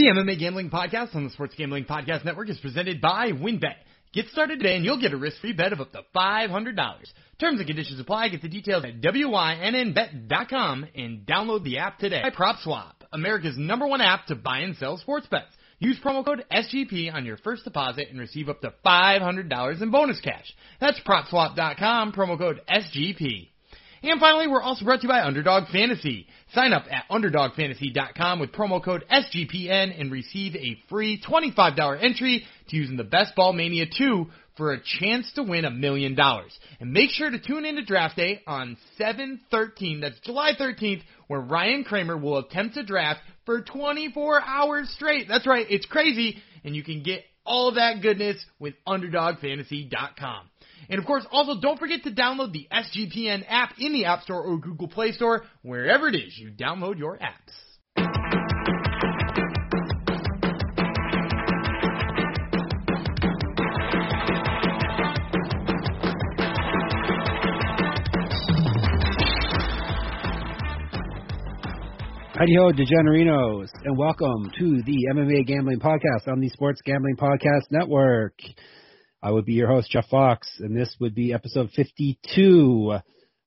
The MMA Gambling Podcast on the Sports Gambling Podcast Network is presented by WynnBET. Get started today and you'll get a risk-free bet of up to $500. Terms and conditions apply. Get the details at wynnbet.com and download the app today. By PropSwap, America's #1 app to buy and sell sports bets. Use promo code SGP on your first deposit and receive up to $500 in bonus cash. That's PropSwap.com, promo code SGP. And finally, we're also brought to you by Underdog Fantasy. Sign up at UnderdogFantasy.com with promo code SGPN and receive a free $25 entry to use in the Best Ball Mania 2 for a chance to win $1 million. And make sure to tune in to Draft Day on 7/13, that's July 13th, where Ryan Kramer will attempt to draft for 24 hours straight. That's right, it's crazy, and you can get all that goodness with UnderdogFantasy.com. And, of course, also don't forget to download the SGPN app in the App Store or Google Play Store, wherever it is you download your apps. Hi-ho, DeGenerinos, and welcome to the MMA Gambling Podcast on the Sports Gambling Podcast Network. I would be your host, Jeff Fox, and this would be episode 52.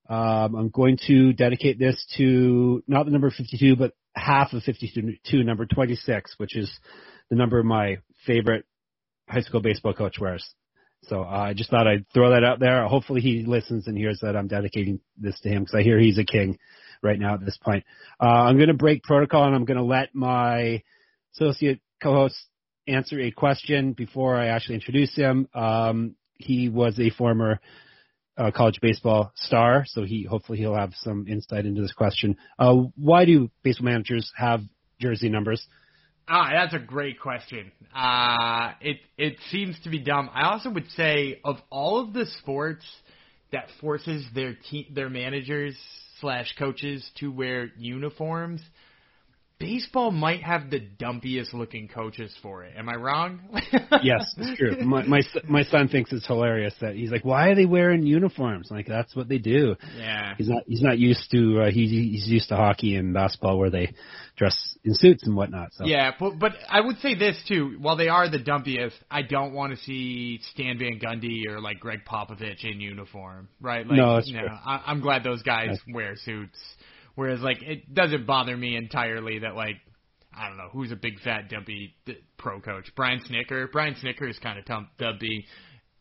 I'm going to dedicate this to not the number 52, but half of 52, number 26, which is the number my favorite high school baseball coach wears. So I just thought I'd throw that out there. Hopefully he listens and hears that I'm dedicating this to him because I hear he's a king right now at this point. I'm going to break protocol, and I'm going to let my associate co-host answer a question before I actually introduce him. He was a former college baseball star, so he'll have some insight into this question. Why do baseball managers have jersey numbers? That's a great question. It seems to be dumb. I also would say of all of the sports that forces their managers / coaches to wear uniforms, baseball might have the dumpiest looking coaches for it. Am I wrong? Yes, it's true. My son thinks it's hilarious that he's like, "Why are they wearing uniforms?" I'm like, that's what they do. Yeah. He's not used to he's used to hockey and basketball where they dress in suits and whatnot. So. Yeah, but I would say this too. While they are the dumpiest, I don't want to see Stan Van Gundy or like Greg Popovich in uniform, right? Like, no, that's true. I'm glad those guys wear suits. Whereas, like, it doesn't bother me entirely that, like, I don't know, who's a big, fat, dumpy pro coach? Brian Snicker? Brian Snicker is kind of dumpy.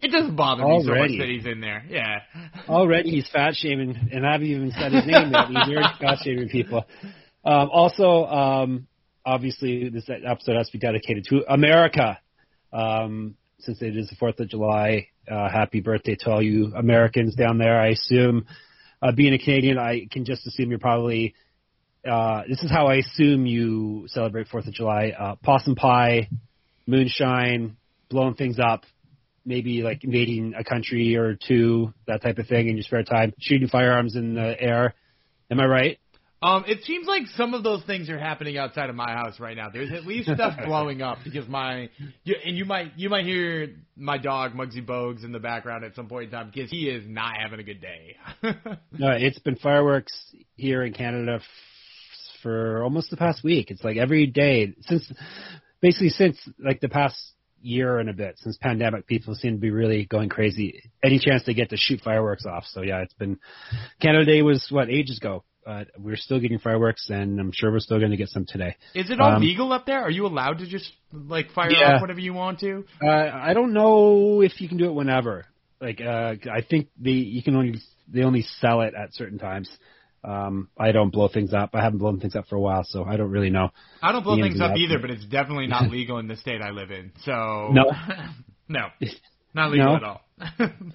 It doesn't bother me so much that he's in there. Yeah. Already he's fat-shaming, and I've even said his name yet. He's already fat-shaming people. Also, obviously, this episode has to be dedicated to America. Since it is the 4th of July, happy birthday to all you Americans down there, I assume. Being a Canadian, I can just assume you're probably this is how I assume you celebrate 4th of July. Possum pie, moonshine, blowing things up, maybe like invading a country or two, that type of thing in your spare time, shooting firearms in the air. Am I right? It seems like some of those things are happening outside of my house right now. There's at least stuff blowing up because you might hear my dog Muggsy Bogues in the background at some point in time because he is not having a good day. No, it's been fireworks here in Canada for almost the past week. It's like every day since like the past year and a bit, since pandemic, people seem to be really going crazy. Any chance they get to shoot fireworks off. So yeah, it's been Canada Day was what ages ago. We're still getting fireworks, and I'm sure we're still going to get some today. Is it all legal up there? Are you allowed to just like fire off whenever you want to? I don't know if you can do it whenever. Like I think they only sell it at certain times. I don't blow things up. I haven't blown things up for a while, so I don't really know. I don't blow things up either, but it's definitely not legal in the state I live in. So no, not legal at all.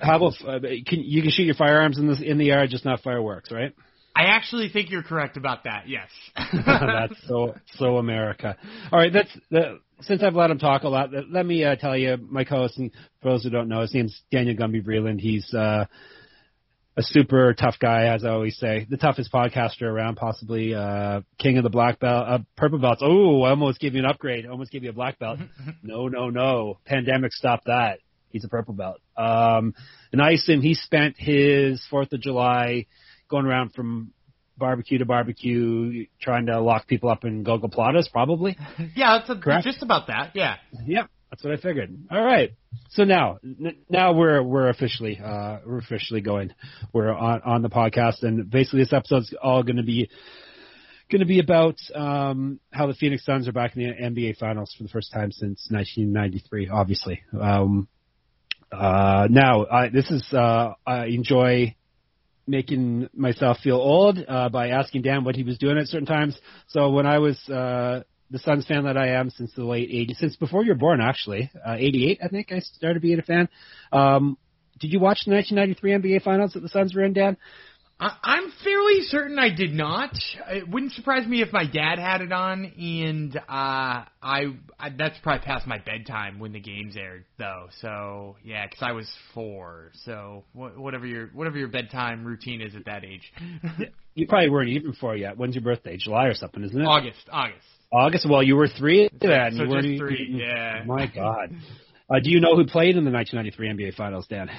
How about you can shoot your firearms in the air, just not fireworks, right? I actually think you're correct about that, yes. That's so America. All right, since I've let him talk a lot, let me tell you, my co-host, and for those who don't know, his name's Daniel Gumby Breland. He's a super tough guy, as I always say, the toughest podcaster around, possibly king of the black belt, purple belts. Oh, I almost gave you an upgrade. I almost gave you a black belt. No. Pandemic stopped that. He's a purple belt. And I assume he spent his 4th of July – going around from barbecue to barbecue, trying to lock people up in Gogol Plata's, probably. Yeah, it's just about that. Yeah. Yep. That's what I figured. All right. So now we're officially going. We're on the podcast, and basically this episode's all going to be about how the Phoenix Suns are back in the NBA Finals for the first time since 1993. Obviously. I enjoy making myself feel old by asking Dan what he was doing at certain times. So when I was the Suns fan that I am since the late 80s, since before you were born, actually, 88, I think I started being a fan. Did you watch the 1993 NBA Finals that the Suns were in, Dan? I'm fairly certain I did not. It wouldn't surprise me if my dad had it on, and that's probably past my bedtime when the games aired, though. So yeah, because I was 4. So whatever your bedtime routine is at that age. You probably weren't even 4 yet. When's your birthday? July or something, isn't it? August. Well, you were 3 then. So you were 3. Even, yeah. My God. Do you know who played in the 1993 NBA Finals, Dan?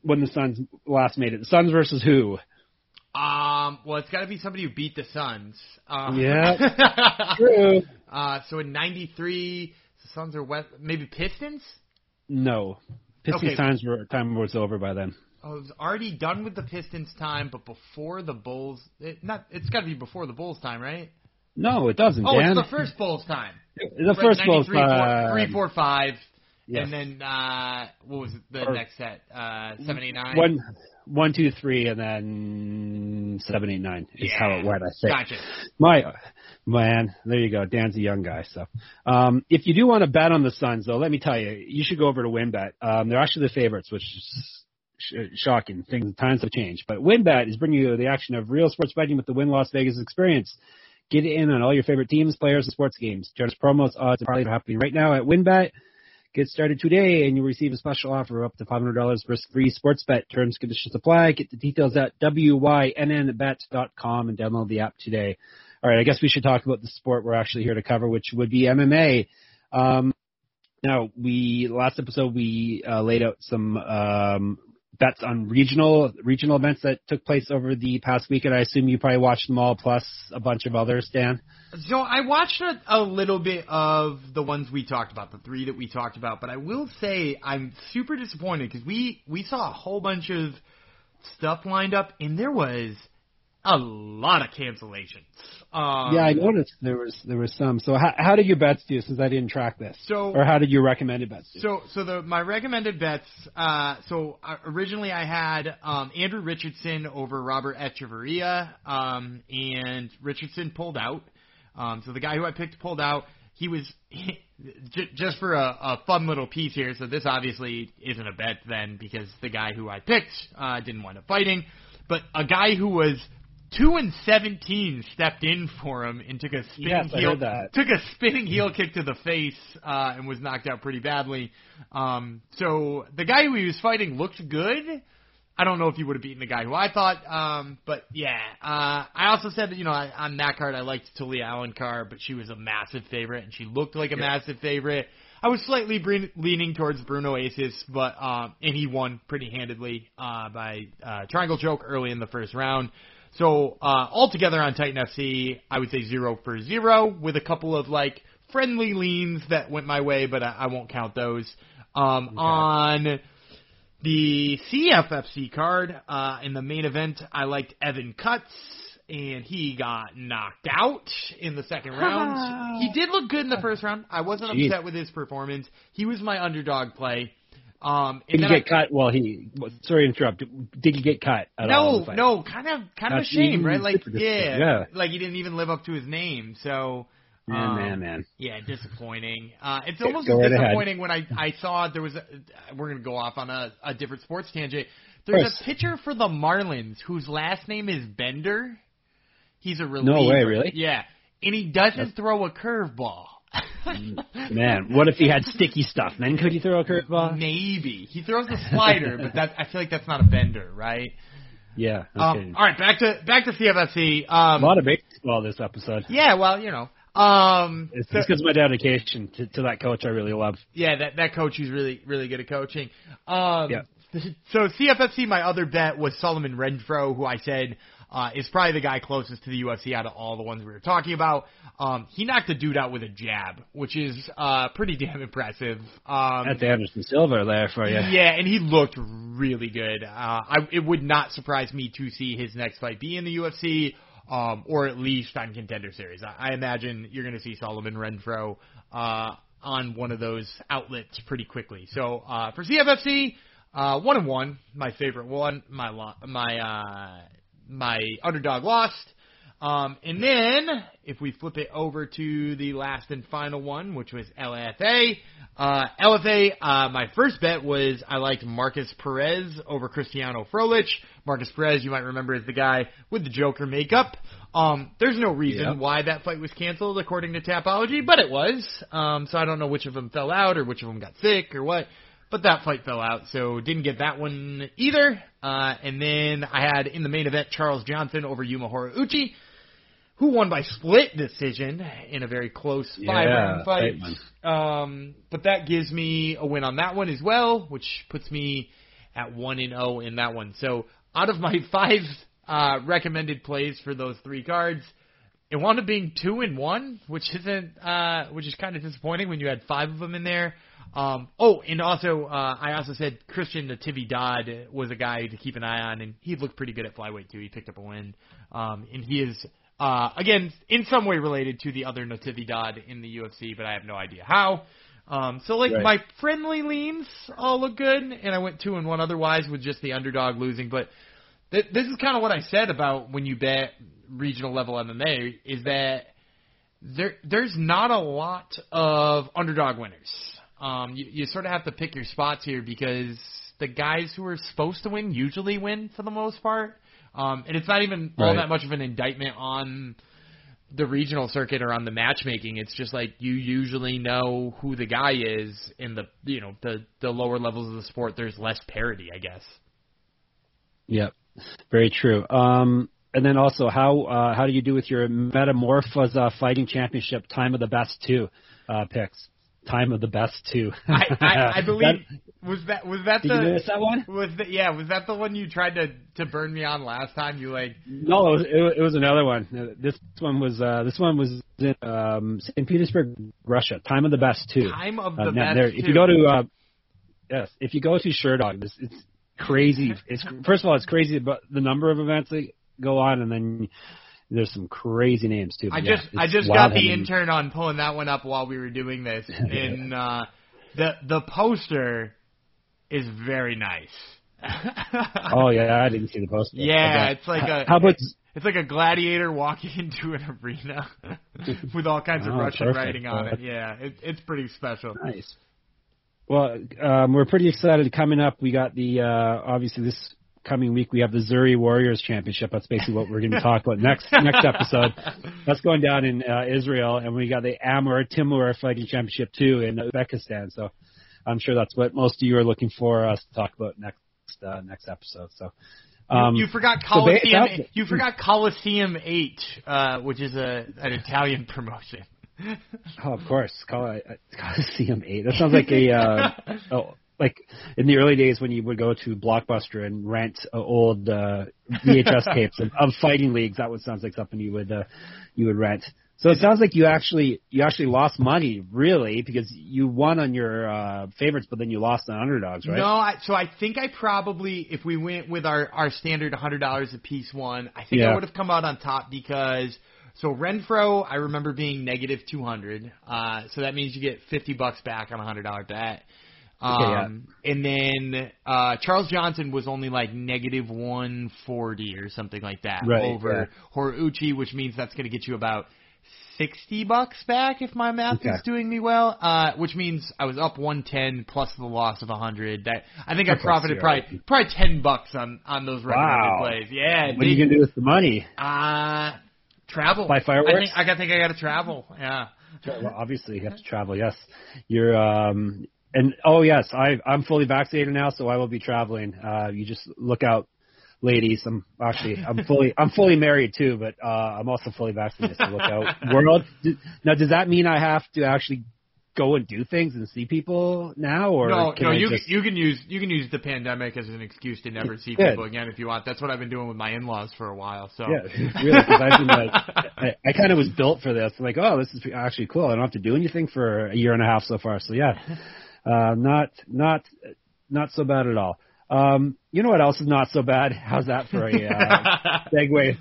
When the Suns last made it, the Suns versus who? Well, it's got to be somebody who beat the Suns. Yeah, true. So in 93, the Suns are West. Maybe Pistons? No, Pistons time was over by then. Oh, it was already done with the Pistons time, but before the Bulls. It's got to be before the Bulls time, right? No, it doesn't. Oh, Dan. It's the first Bulls time. The first Bulls time. 3, 4, 5. Yes. And then what was the next set? 7, 8, 9. 1, 2, 3, and then 7, 8, 9 is how it went. I think. Gotcha. My man, there you go. Dan's a young guy, so if you do want to bet on the Suns, though, let me tell you, you should go over to WynnBET. They're actually the favorites, which is shocking. Times have changed, but WynnBET is bringing you the action of real sports betting with the Wynn Las Vegas experience. Get in on all your favorite teams, players, and sports games. Join us promos, odds, and parlays happening right now at WynnBET. Get started today, and you'll receive a special offer up to $500 risk-free sports bet. Terms and conditions apply. Get the details at wynnbet.com and download the app today. All right, I guess we should talk about the sport we're actually here to cover, which would be MMA. Now, last episode we laid out some bets on regional events that took place over the past weekend. I assume you probably watched them all, plus a bunch of others, Dan. So I watched a little bit of the ones we talked about, the 3 that we talked about, but I will say I'm super disappointed because we saw a whole bunch of stuff lined up, and there was a lot of cancellations. Yeah, I noticed there was some. So how did your bets do, since I didn't track this? Or how did your recommended bets do? So my recommended bets, originally I had Andrew Richardson over Robert Echeverria, and Richardson pulled out. So the guy who I picked pulled out. He was just for a fun little piece here. So this obviously isn't a bet then, because the guy who I picked didn't wind up fighting. But a guy who was 2-17 stepped in for him and took a spinning heel kick to the face and was knocked out pretty badly. So the guy who he was fighting looked good. I don't know if he would have beaten the guy who I thought, but yeah. I also said that, on that card I liked Tully Allen Carr, but she was a massive favorite, and she looked like a massive favorite. I was slightly leaning towards Bruno Aces, but and he won pretty handedly by triangle choke early in the first round. So altogether on Titan FC, I would say 0 for 0 with a couple of friendly leans that went my way, but I won't count those. On the CFFC card, in the main event, I liked Evan Cutts, and he got knocked out in the second round. He did look good in the first round. I wasn't upset with his performance. He was my underdog play. Did he get cut? Well, sorry to interrupt. Did he get cut at all? No, kind of a shame, right? He didn't even live up to his name, so... Man. Yeah, disappointing. It's almost disappointing when I saw there was we're going to go off on a different sports tangent. There's a pitcher for the Marlins whose last name is Bender. He's a reliever. No way, really? Yeah. And he doesn't throw a curveball. Man, what if he had sticky stuff? Then could he throw a curveball? Maybe. He throws a slider, but I feel like that's not a bender, right? Yeah. Okay. All right, back to CFFC. A lot of baseball this episode. Yeah, well, it's because of my dedication to that coach I really love. Yeah, that coach is really, really good at coaching. So CFFC, my other bet was Solomon Renfro, who I said is probably the guy closest to the UFC out of all the ones we were talking about. He knocked a dude out with a jab, which is pretty damn impressive. That's Anderson Silva there for you. Yeah, and he looked really good. It would not surprise me to see his next fight be in the UFC, or at least on Contender Series. I imagine you're going to see Solomon Renfro on one of those outlets pretty quickly. So for CFFC, 1-1, my favorite one, my underdog lost. And then if we flip it over to the last and final one, which was LFA, my first bet was I liked Marcus Perez over Cristiano Froelich. Marcus Perez, you might remember, is the guy with the Joker makeup. There's no reason why that fight was canceled according to Tapology, but it was. So I don't know which of them fell out or which of them got sick or what. But that fight fell out, so didn't get that one either. And then I had in the main event Charles Johnson over Yuma Horiguchi, who won by split decision in a very close five-round fight. But that gives me a win on that one as well, which puts me at 1-0 in that one. So out of my five recommended plays for those three cards, it wound up being 2-1, which is kind of disappointing when you had five of them in there. I also said Christian Natividad was a guy to keep an eye on, and he looked pretty good at flyweight, too. He picked up a win, and he is, again, in some way related to the other Natividad in the UFC, but I have no idea how. My friendly leans all look good, and I went 2-1 otherwise with just the underdog losing, but this is kind of what I said about when you bet regional level MMA, is that there's not a lot of underdog winners. You sort of have to pick your spots here because the guys who are supposed to win usually win for the most part. And it's not even all that much of an indictment on the regional circuit or on the matchmaking. It's just like you usually know who the guy is in the lower levels of the sport. There's less parity, I guess. Yep. Very true. And then also how do you do with your Metamorphos Fighting Championship Time of the Best 2 picks? Time of the Best 2. I believe was that did you miss that one? Was that the one you tried to burn me on last time? You like no, it was another one. This one was in St. Petersburg, Russia. Time of the Best 2. Time of the Best 2. If you go to if you go to Sherdog, it's crazy. First of all, it's crazy about the number of events that go on, and then there's some crazy names too. I just got the intern on pulling that one up while we were doing this, and the poster is very nice. Oh yeah, I didn't see the poster. Yeah, okay. It's like a gladiator walking into an arena with all kinds of Russian writing on it. Yeah, it's pretty special. Nice. Well, we're pretty excited coming up. We got the obviously this coming week we have the Zuri Warriors Championship. That's basically what we're going to talk about next episode. That's going down in Israel, and we got the Amur Timur Fighting Championship too in Uzbekistan. So I'm sure that's what most of you are looking for us to talk about next episode. So you forgot Coliseum 8, which is an Italian promotion. Oh, of course, Coliseum 8. That sounds like a like in the early days when you would go to Blockbuster and rent old VHS tapes of fighting leagues. That would sounds like something you would rent. So it sounds like you actually lost money, really, because you won on your favorites, but then you lost on underdogs, right? No, so I think I probably, if we went with our standard $100 a piece one, I think I would have come out on top because so Renfro, I remember being negative 200. So that means you get $50 back on a $100 bet. And then Charles Johnson was only like negative 140 or something like that over Horiguchi, which means that's going to get you about $60 back if my math is doing me well, which means I was up 110 plus the loss of 100. I think I profited probably $10 on those recommended plays. Yeah. What are you going to do with the money? Travel. Buy fireworks? I think I got to travel. Yeah. Well, obviously you have to travel. Yes. You're, and I'm fully vaccinated now, so I will be traveling. You just look out, ladies. I'm fully married too, but I'm also fully vaccinated. So look out, world. Now, does that mean I have to actually go and do things and see people now, or you can use the pandemic as an excuse to never see people again if you want. That's what I've been doing with my in-laws for a while. So yeah, really, because I've been like, I kind of was built for this. Like, oh, this is actually cool. I don't have to do anything for a year and a half so far. So yeah, not so bad at all. You know what else is not so bad? How's that for a segue?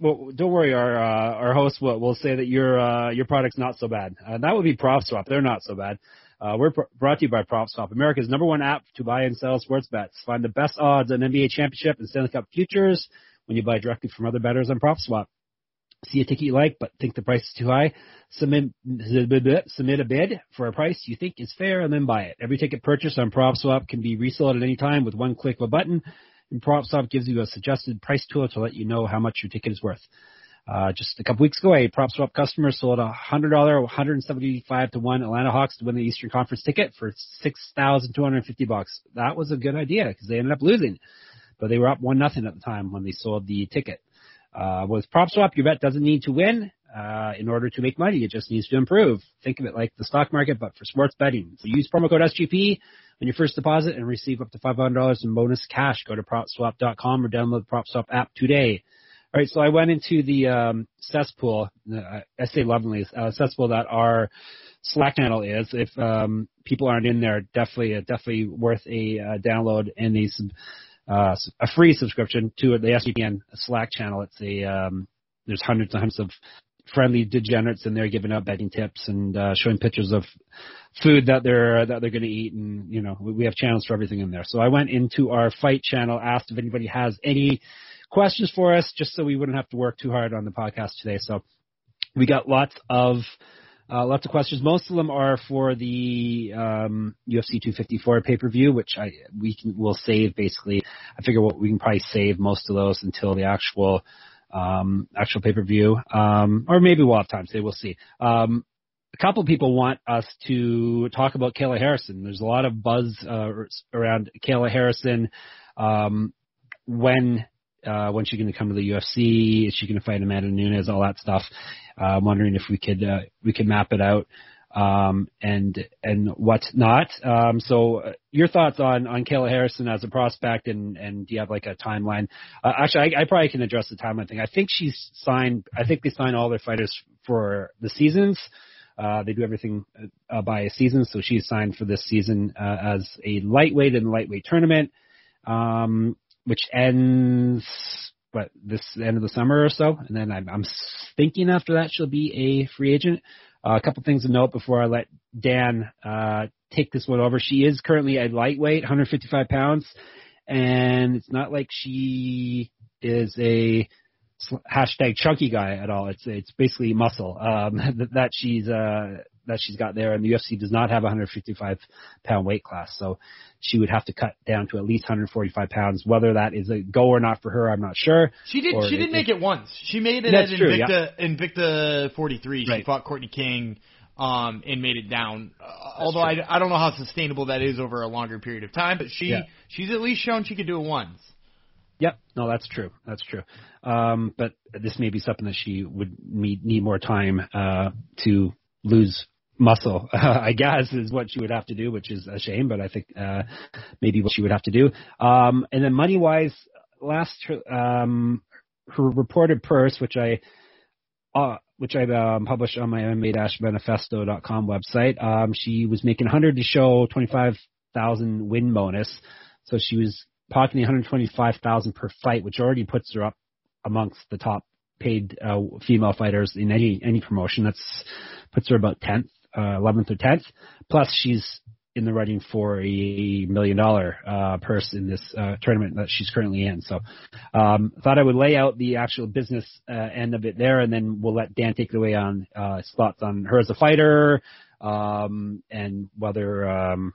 Well, don't worry, our host will say that your product's not so bad. That would be PropSwap. They're not so bad. We're brought to you by PropSwap, America's #1 app to buy and sell sports bets. Find the best odds on NBA Championship and Stanley Cup futures when you buy directly from other bettors on PropSwap. See a ticket you like but think the price is too high? Submit a bid for a price you think is fair and then buy it. Every ticket purchased on PropSwap can be resold at any time with one click of a button. And PropSwap gives you a suggested price tool to let you know how much your ticket is worth. Just a couple weeks ago, a PropSwap customer sold a $100 175-to-1 Atlanta Hawks to win the Eastern Conference ticket for $6,250. That was a good idea because they ended up losing, but they were up 1-0 at the time when they sold the ticket. With PropSwap, your bet doesn't need to win in order to make money. It just needs to improve. Think of it like the stock market, but for sports betting. So use promo code SGP on your first deposit and receive up to $500 in bonus cash. Go to PropSwap.com or download the PropSwap app today. All right, so I went into the cesspool. I say lovingly, cesspool that our Slack channel is. If people aren't in there, definitely worth a download and a free subscription to the SGPN Slack channel. It's there's hundreds and hundreds of friendly degenerates in there giving out betting tips and showing pictures of food that they're going to eat, and we have channels for everything in there. So I went into our fight channel, asked if anybody has any questions for us, just so we wouldn't have to work too hard on the podcast today. So we got lots of questions. Most of them are for the UFC 254 pay-per-view, which we'll save basically. I figure we can probably save most of those until the actual pay-per-view, or maybe we'll have time today. We'll see. A couple people want us to talk about Kayla Harrison. There's a lot of buzz around Kayla Harrison. When's she going to come to the UFC? Is she going to fight Amanda Nunes? All that stuff. I'm wondering if we could map it out and whatnot. So your thoughts on Kayla Harrison as a prospect, and do you have like a timeline? Actually, I probably can address the timeline thing. I think they sign all their fighters for the seasons. They do everything by a season. So she's signed for this season as a lightweight in the lightweight tournament, which ends this end of the summer or so. And then I'm thinking after that she'll be a free agent. A couple things to note before I let Dan take this one over. She is currently a lightweight, 155 pounds, and it's not like she is a hashtag chunky guy at all. It's basically muscle that she's got there, and the UFC does not have a 155-pound weight class, so she would have to cut down to at least 145 pounds. Whether that is a go or not for her, I'm not sure. She did make it once. She made it at Invicta 43. She fought Courtney King and made it down. Although I don't know how sustainable that is over a longer period of time, but she's at least shown she could do it once. Yep. No, that's true. That's true. But this may be something that she would need more time to lose muscle, I guess, is what she would have to do, which is a shame, but I think maybe what she would have to do. And then money-wise, her reported purse, which I published on my MMA-manifesto.com website, she was making 100 to show 25,000 win bonus, so she was pocketing 125,000 per fight, which already puts her up amongst the top paid female fighters in any promotion. That's puts her about 10th, 11th or 10th. Plus, she's in the running for a $1 million purse in this tournament that she's currently in. So thought I would lay out the actual business end of it there, and then we'll let Dan take it away on his thoughts on her as a fighter and whether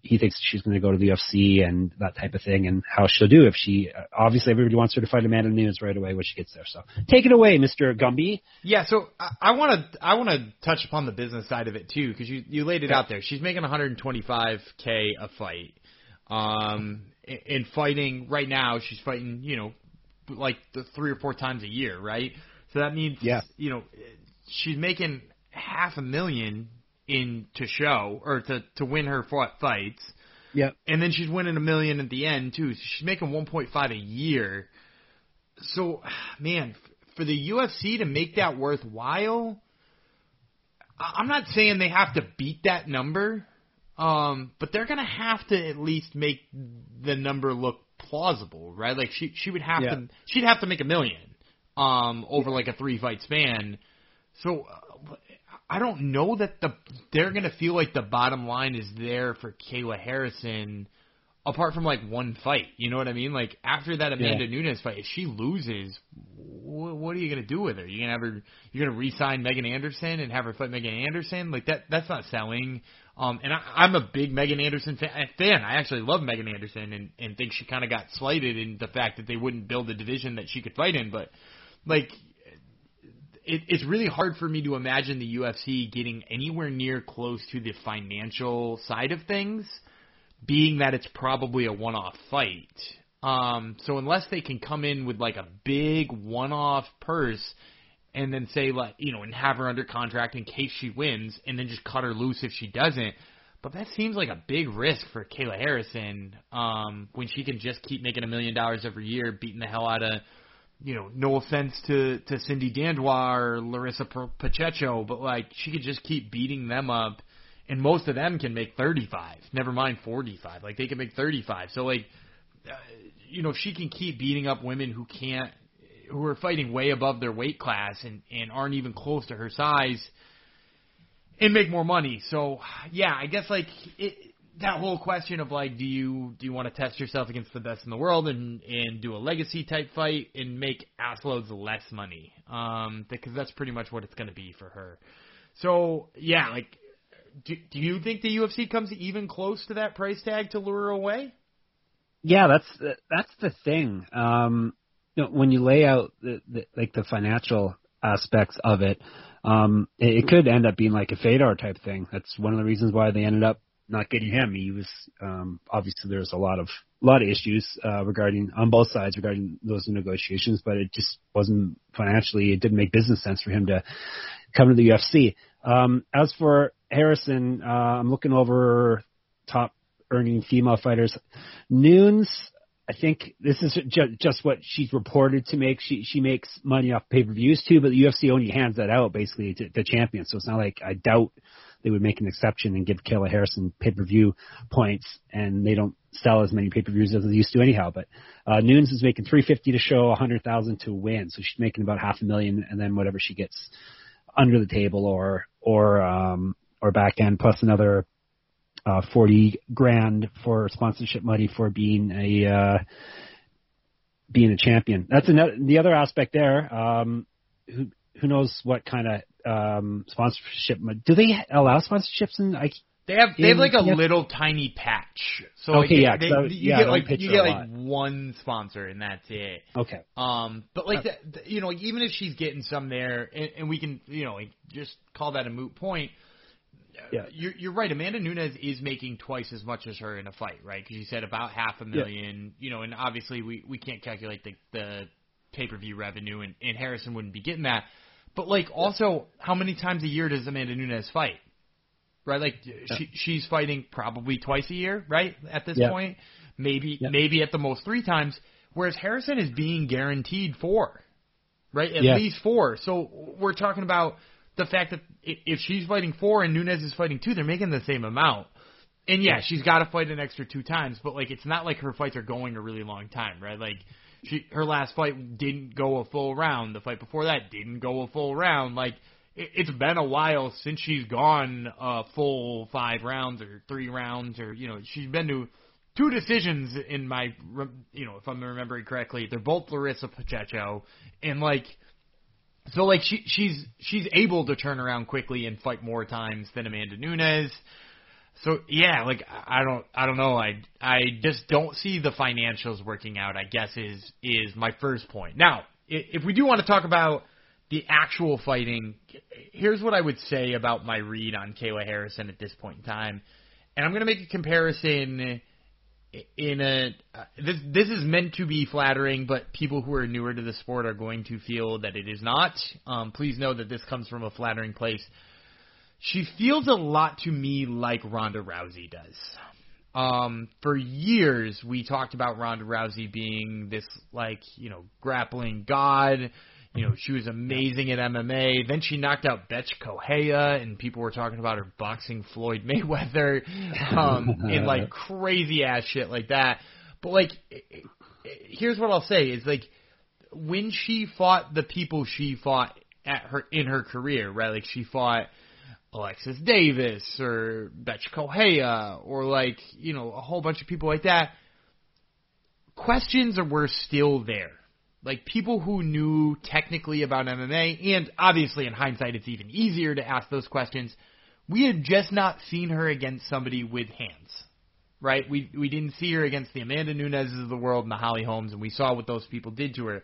he thinks she's going to go to the UFC and that type of thing, and how she'll do if she – obviously, everybody wants her to fight Amanda Nunes right away when she gets there. So take it away, Mr. Gumby. Yeah, so I want to touch upon the business side of it too, because you laid it out there. She's making $125K a fight. And fighting right now, she's fighting, like the 3 or 4 times a year, right? So that means, she's making $500,000 in to show or to win her fights. Yeah. And then she's winning $1 million at the end too. So she's making 1.5 a year. So, man, for the UFC to make that worthwhile, I'm not saying they have to beat that number, but they're going to have to at least make the number look plausible, right? Like she would have to, she'd have to make $1 million over like a 3-fight span. So I don't know that they're going to feel like the bottom line is there for Kayla Harrison apart from like one fight. You know what I mean? Like after that Amanda Nunes fight, if she loses, what are you going to do with her? You're going to have her, you're going to re-sign Megan Anderson and have her fight Megan Anderson? Like that's not selling. And I'm a big Megan Anderson fan. I actually love Megan Anderson and think she kind of got slighted in the fact that they wouldn't build a division that she could fight in. But, like, it's really hard for me to imagine the UFC getting anywhere near close to the financial side of things, being that it's probably a one-off fight. So unless they can come in with, like, a big one-off purse and then say, like, you know, and have her under contract in case she wins, and then just cut her loose if she doesn't. But that seems like a big risk for Kayla Harrison when she can just keep making $1 million every year, beating the hell out of, you know, no offense to Cindy Dandois or Larissa Pacheco, but, like, she could just keep beating them up, and most of them can make 35, never mind 45. Like, they can make 35. So, like, you know, if she can keep beating up women who can't, who are fighting way above their weight class and aren't even close to her size and make more money. So, yeah, I guess, like, that whole question of, like, do you want to test yourself against the best in the world and do a legacy-type fight and make assloads less money? Because that's pretty much what it's going to be for her. So, yeah, like, do you think the UFC comes even close to that price tag to lure away? Yeah, that's the thing. When you lay out the financial aspects of it, it could end up being like a Fedor type thing. That's one of the reasons why they ended up not getting him. He was obviously there's a lot of issues regarding on both sides regarding those negotiations, but it just wasn't financially. It didn't make business sense for him to come to the UFC. As for Harrison, I'm looking over top earning female fighters. Nunes, I think this is just what she's reported to make. She makes money off pay-per-views too, but the UFC only hands that out basically to the champions. So it's not like I doubt they would make an exception and give Kayla Harrison pay-per-view points, and they don't sell as many pay-per-views as they used to anyhow. But Nunes is making $350 to show, $100,000 to win, so she's making about $500,000, and then whatever she gets under the table or back end plus another. $40,000 for sponsorship money for being a champion. That's another, the other aspect there. Who knows what kind of sponsorship? Do they allow sponsorships? They have like a little tiny patch. So okay, like you get like one sponsor and that's it. Okay. But like that, you know, even if she's getting some there, and we can, you know, like just call that a moot point. Yeah. You're right. Amanda Nunes is making twice as much as her in a fight, right? Because you said about $500,000, you know, and obviously we can't calculate the pay-per-view revenue, and Harrison wouldn't be getting that. But, like, also, how many times a year does Amanda Nunes fight, right? Like, she's fighting probably twice a year, right, at this point? Maybe at the most 3 times, whereas Harrison is being guaranteed 4, right? At least 4. So we're talking about the fact that if she's fighting 4 and Nunes is fighting 2, they're making the same amount. And, yeah, she's got to fight an extra 2 times, but, like, it's not like her fights are going a really long time, right? Like, her last fight didn't go a full round. The fight before that didn't go a full round. Like, it's been a while since she's gone a full 5 rounds or 3 rounds or, you know, she's been to 2 decisions in my, you know, if I'm remembering correctly. They're both Larissa Pacheco. And, like, so, like, she's able to turn around quickly and fight more times than Amanda Nunes. So, yeah, like, I don't know. I just don't see the financials working out, I guess, is my first point. Now, if we do want to talk about the actual fighting, here's what I would say about my read on Kayla Harrison at this point in time. And I'm going to make a comparison this is meant to be flattering, but people who are newer to the sport are going to feel that it is not. Please know that this comes from a flattering place. She feels a lot to me like Ronda Rousey does. For years, we talked about Ronda Rousey being this, like, you know, grappling god. You know, she was amazing at MMA. Then she knocked out Betch Koheya, and people were talking about her boxing Floyd Mayweather and, like, crazy-ass shit like that. But, like, here's what I'll say is, like, when she fought the people she fought at her in her career, right, like, she fought Alexis Davis or Betch Koheya or, like, you know, a whole bunch of people like that, questions were still there. Like, people who knew technically about MMA, and obviously in hindsight it's even easier to ask those questions, we had just not seen her against somebody with hands, right? We didn't see her against the Amanda Nunes of the world and the Holly Holmes, and we saw what those people did to her.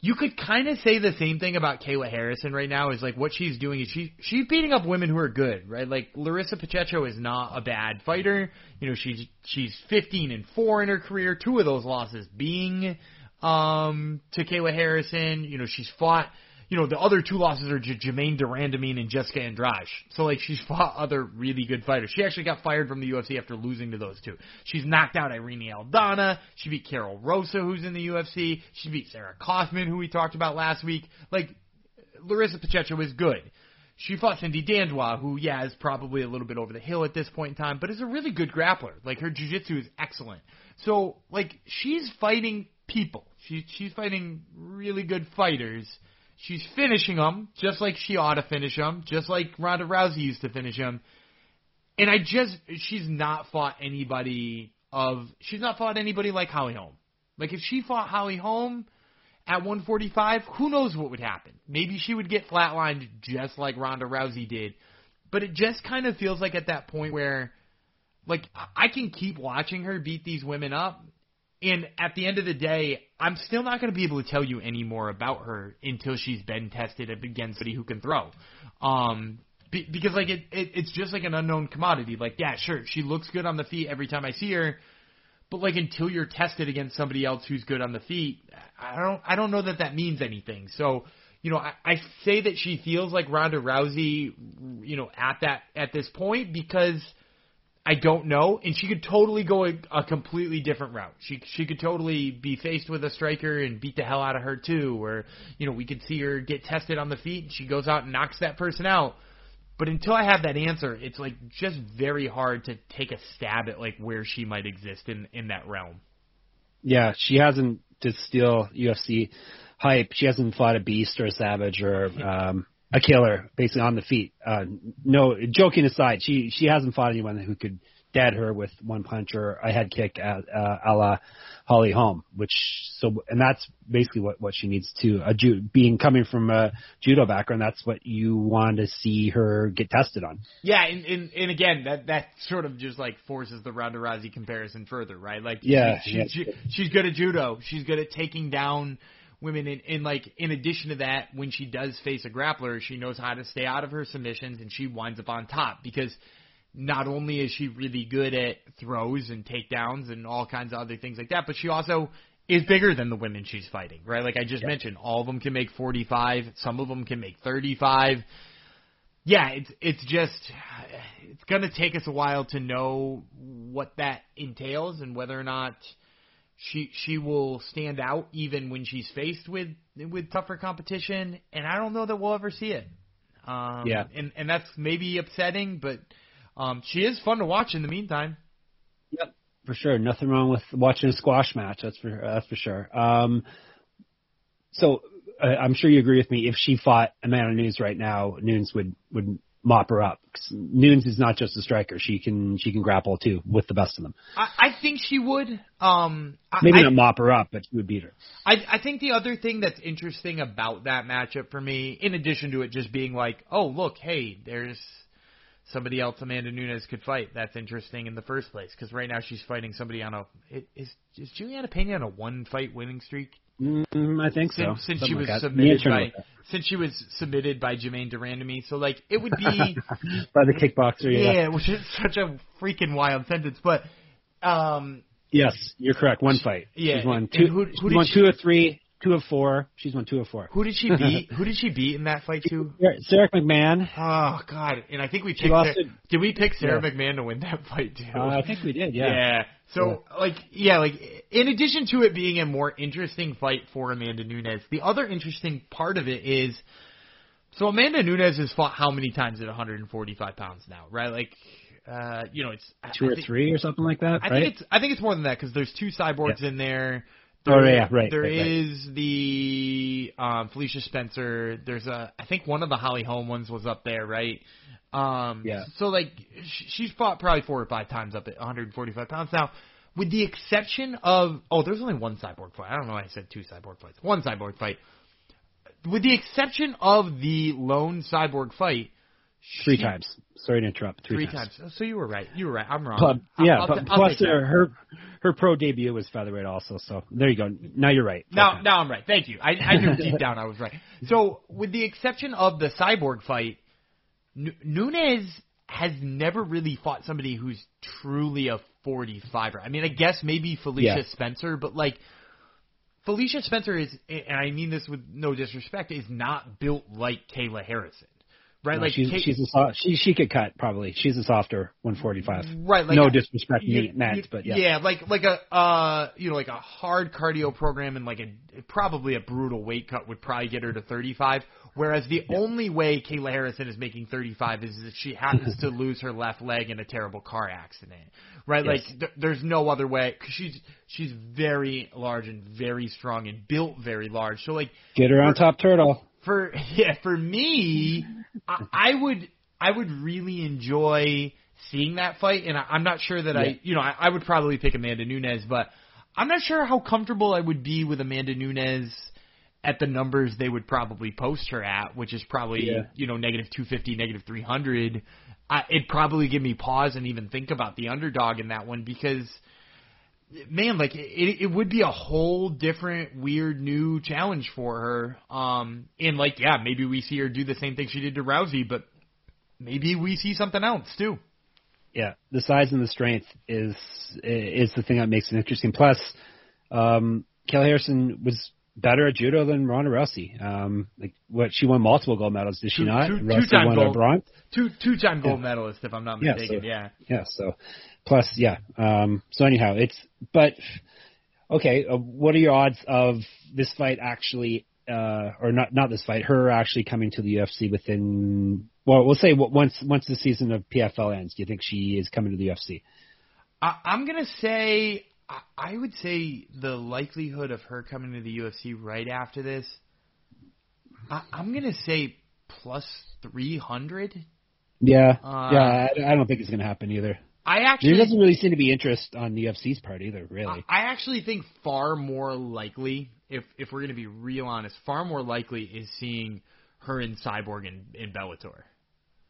You could kind of say the same thing about Kayla Harrison right now, is, like, what she's doing is she's beating up women who are good, right? Like, Larissa Pacheco is not a bad fighter. You know, she's 15-4 in her career, two of those losses being to Kayla Harrison. You know, she's fought, you know, the other two losses are Jermaine Durandamine and Jessica Andrade. So, like, she's fought other really good fighters. She actually got fired from the UFC after losing to those two. She's knocked out Irene Aldana. She beat Carol Rosa, who's in the UFC. She beat Sarah Kaufman, who we talked about last week. Like, Larissa Pacheco is good. She fought Cindy Dandois, who, yeah, is probably a little bit over the hill at this point in time, but is a really good grappler. Like, her jiu-jitsu is excellent. So, like, she's fighting people. She's fighting really good fighters. She's finishing them just like she ought to finish them, just like Ronda Rousey used to finish them. And she's not fought anybody like Holly Holm. Like, if she fought Holly Holm at 145, who knows what would happen? Maybe she would get flatlined just like Ronda Rousey did. But it just kind of feels like at that point where, like, I can keep watching her beat these women up, and at the end of the day, I'm still not going to be able to tell you any more about her until she's been tested against somebody who can throw. Because, like, it's just like an unknown commodity. Like, yeah, sure, she looks good on the feet every time I see her, but, like, until you're tested against somebody else who's good on the feet, I don't know that means anything. So, you know, I say that she feels like Ronda Rousey, you know, at this point, because I don't know, and she could totally go a completely different route. She could totally be faced with a striker and beat the hell out of her too, or, you know, we could see her get tested on the feet and she goes out and knocks that person out. But until I have that answer, it's, like, just very hard to take a stab at, like, where she might exist in that realm. Yeah, she hasn't, to steal UFC hype, she hasn't fought a beast or a savage or a killer, basically, on the feet. No, joking aside, she hasn't fought anyone who could dead her with one punch or a head kick a la Holly Holm, and that's basically what she needs to, coming from a judo background, that's what you want to see her get tested on. Yeah, and again, that sort of just, like, forces the Ronda Rousey comparison further, right? Like, yeah, she's good at judo. She's good at taking down women, and, like, in addition to that, when she does face a grappler, she knows how to stay out of her submissions, and she winds up on top, because not only is she really good at throws and takedowns and all kinds of other things like that, but she also is bigger than the women she's fighting, right? Like I just mentioned, all of them can make 45, some of them can make 35. Yeah, it's just, it's going to take us a while to know what that entails and whether or not she will stand out even when she's faced with tougher competition, and I don't know that we'll ever see it. And that's maybe upsetting, but she is fun to watch in the meantime. Yep, for sure. Nothing wrong with watching a squash match. That's for sure. So I'm sure you agree with me. If she fought Amanda Nunes right now, Nunes would mop her up. Nunes is not just a striker. She can grapple too with the best of them. I think she would. Maybe not mop her up, but she would beat her. I think the other thing that's interesting about that matchup for me, in addition to it just being like, oh, look, hey, there's somebody else Amanda Nunes could fight. That's interesting in the first place, because right now she's fighting somebody on is Juliana Pena on a one-fight winning streak? I think so. Since she was submitted by Jermaine Durandamy, so, like, it would be by the kickboxer. Yeah, which is such a freaking wild sentence, but yes, you're correct. One fight. Yeah, she's won two or three 2 of 4. She's won 2 of 4. Who did she beat? Who did she beat in that fight to? Sarah McMahon. Oh God! And I think we picked. Did we pick Sarah McMahon to win that fight too? I think we did. Yeah. So in addition to it being a more interesting fight for Amanda Nunes, the other interesting part of it is, so Amanda Nunes has fought how many times at 145 pounds now, right? Like. It's 2 or 3 or something like that. Right? I think it's more than that because there's 2 cyborgs in there. The Felicia Spencer. There's one of the Holly Holm ones was up there, right? So she's fought probably 4 or 5 times up at 145 pounds now. With the exception of there's only 1 cyborg fight. I don't know why I said 2 cyborg fights. 1 cyborg fight. With the exception of the lone cyborg fight. 3 times. Sorry to interrupt. 3 times. So you were right. I'm wrong. Her pro debut was featherweight also. So there you go. Now you're right. Now I'm right. Thank you. I knew deep down I was right. So with the exception of the cyborg fight, Nunes has never really fought somebody who's truly a 45er. I mean, I guess maybe Felicia Spencer, but Felicia Spencer is, and I mean this with no disrespect, is not built like Kayla Harrison. Right, no, she could cut probably. She's a softer 145. Right, no disrespect, Matt, but yeah. Yeah, like a hard cardio program and probably a brutal weight cut would probably get her to 35. Whereas the only way Kayla Harrison is making 35 is if she happens to lose her left leg in a terrible car accident. Right, there's no other way because she's very large and very strong and built very large. So get her on top turtle. For me, I would really enjoy seeing that fight, and I'm not sure that I would probably pick Amanda Nunes, but I'm not sure how comfortable I would be with Amanda Nunes at the numbers they would probably post her at, which is probably -250, -300. It'd probably give me pause and even think about the underdog in that one because. Man, it would be a whole different, weird, new challenge for her. Maybe we see her do the same thing she did to Rousey, but maybe we see something else too. Yeah, the size and the strength is the thing that makes it interesting. Plus, Kayla Harrison was better at judo than Ronda Rousey. She won multiple gold medals, did she not? Two-time gold medalist, if I'm not mistaken. So anyhow, what are your odds of this fight actually, or not this fight, her actually coming to the UFC we'll say once the season of PFL ends, do you think she is coming to the UFC? I'm going to say, I would say the likelihood of her coming to the UFC right after this, I'm going to say +300. Yeah. I don't think it's going to happen either. There doesn't really seem to be interest on the UFC's part either, really. I actually think far more likely, if we're going to be real honest, far more likely is seeing her in Cyborg in Bellator.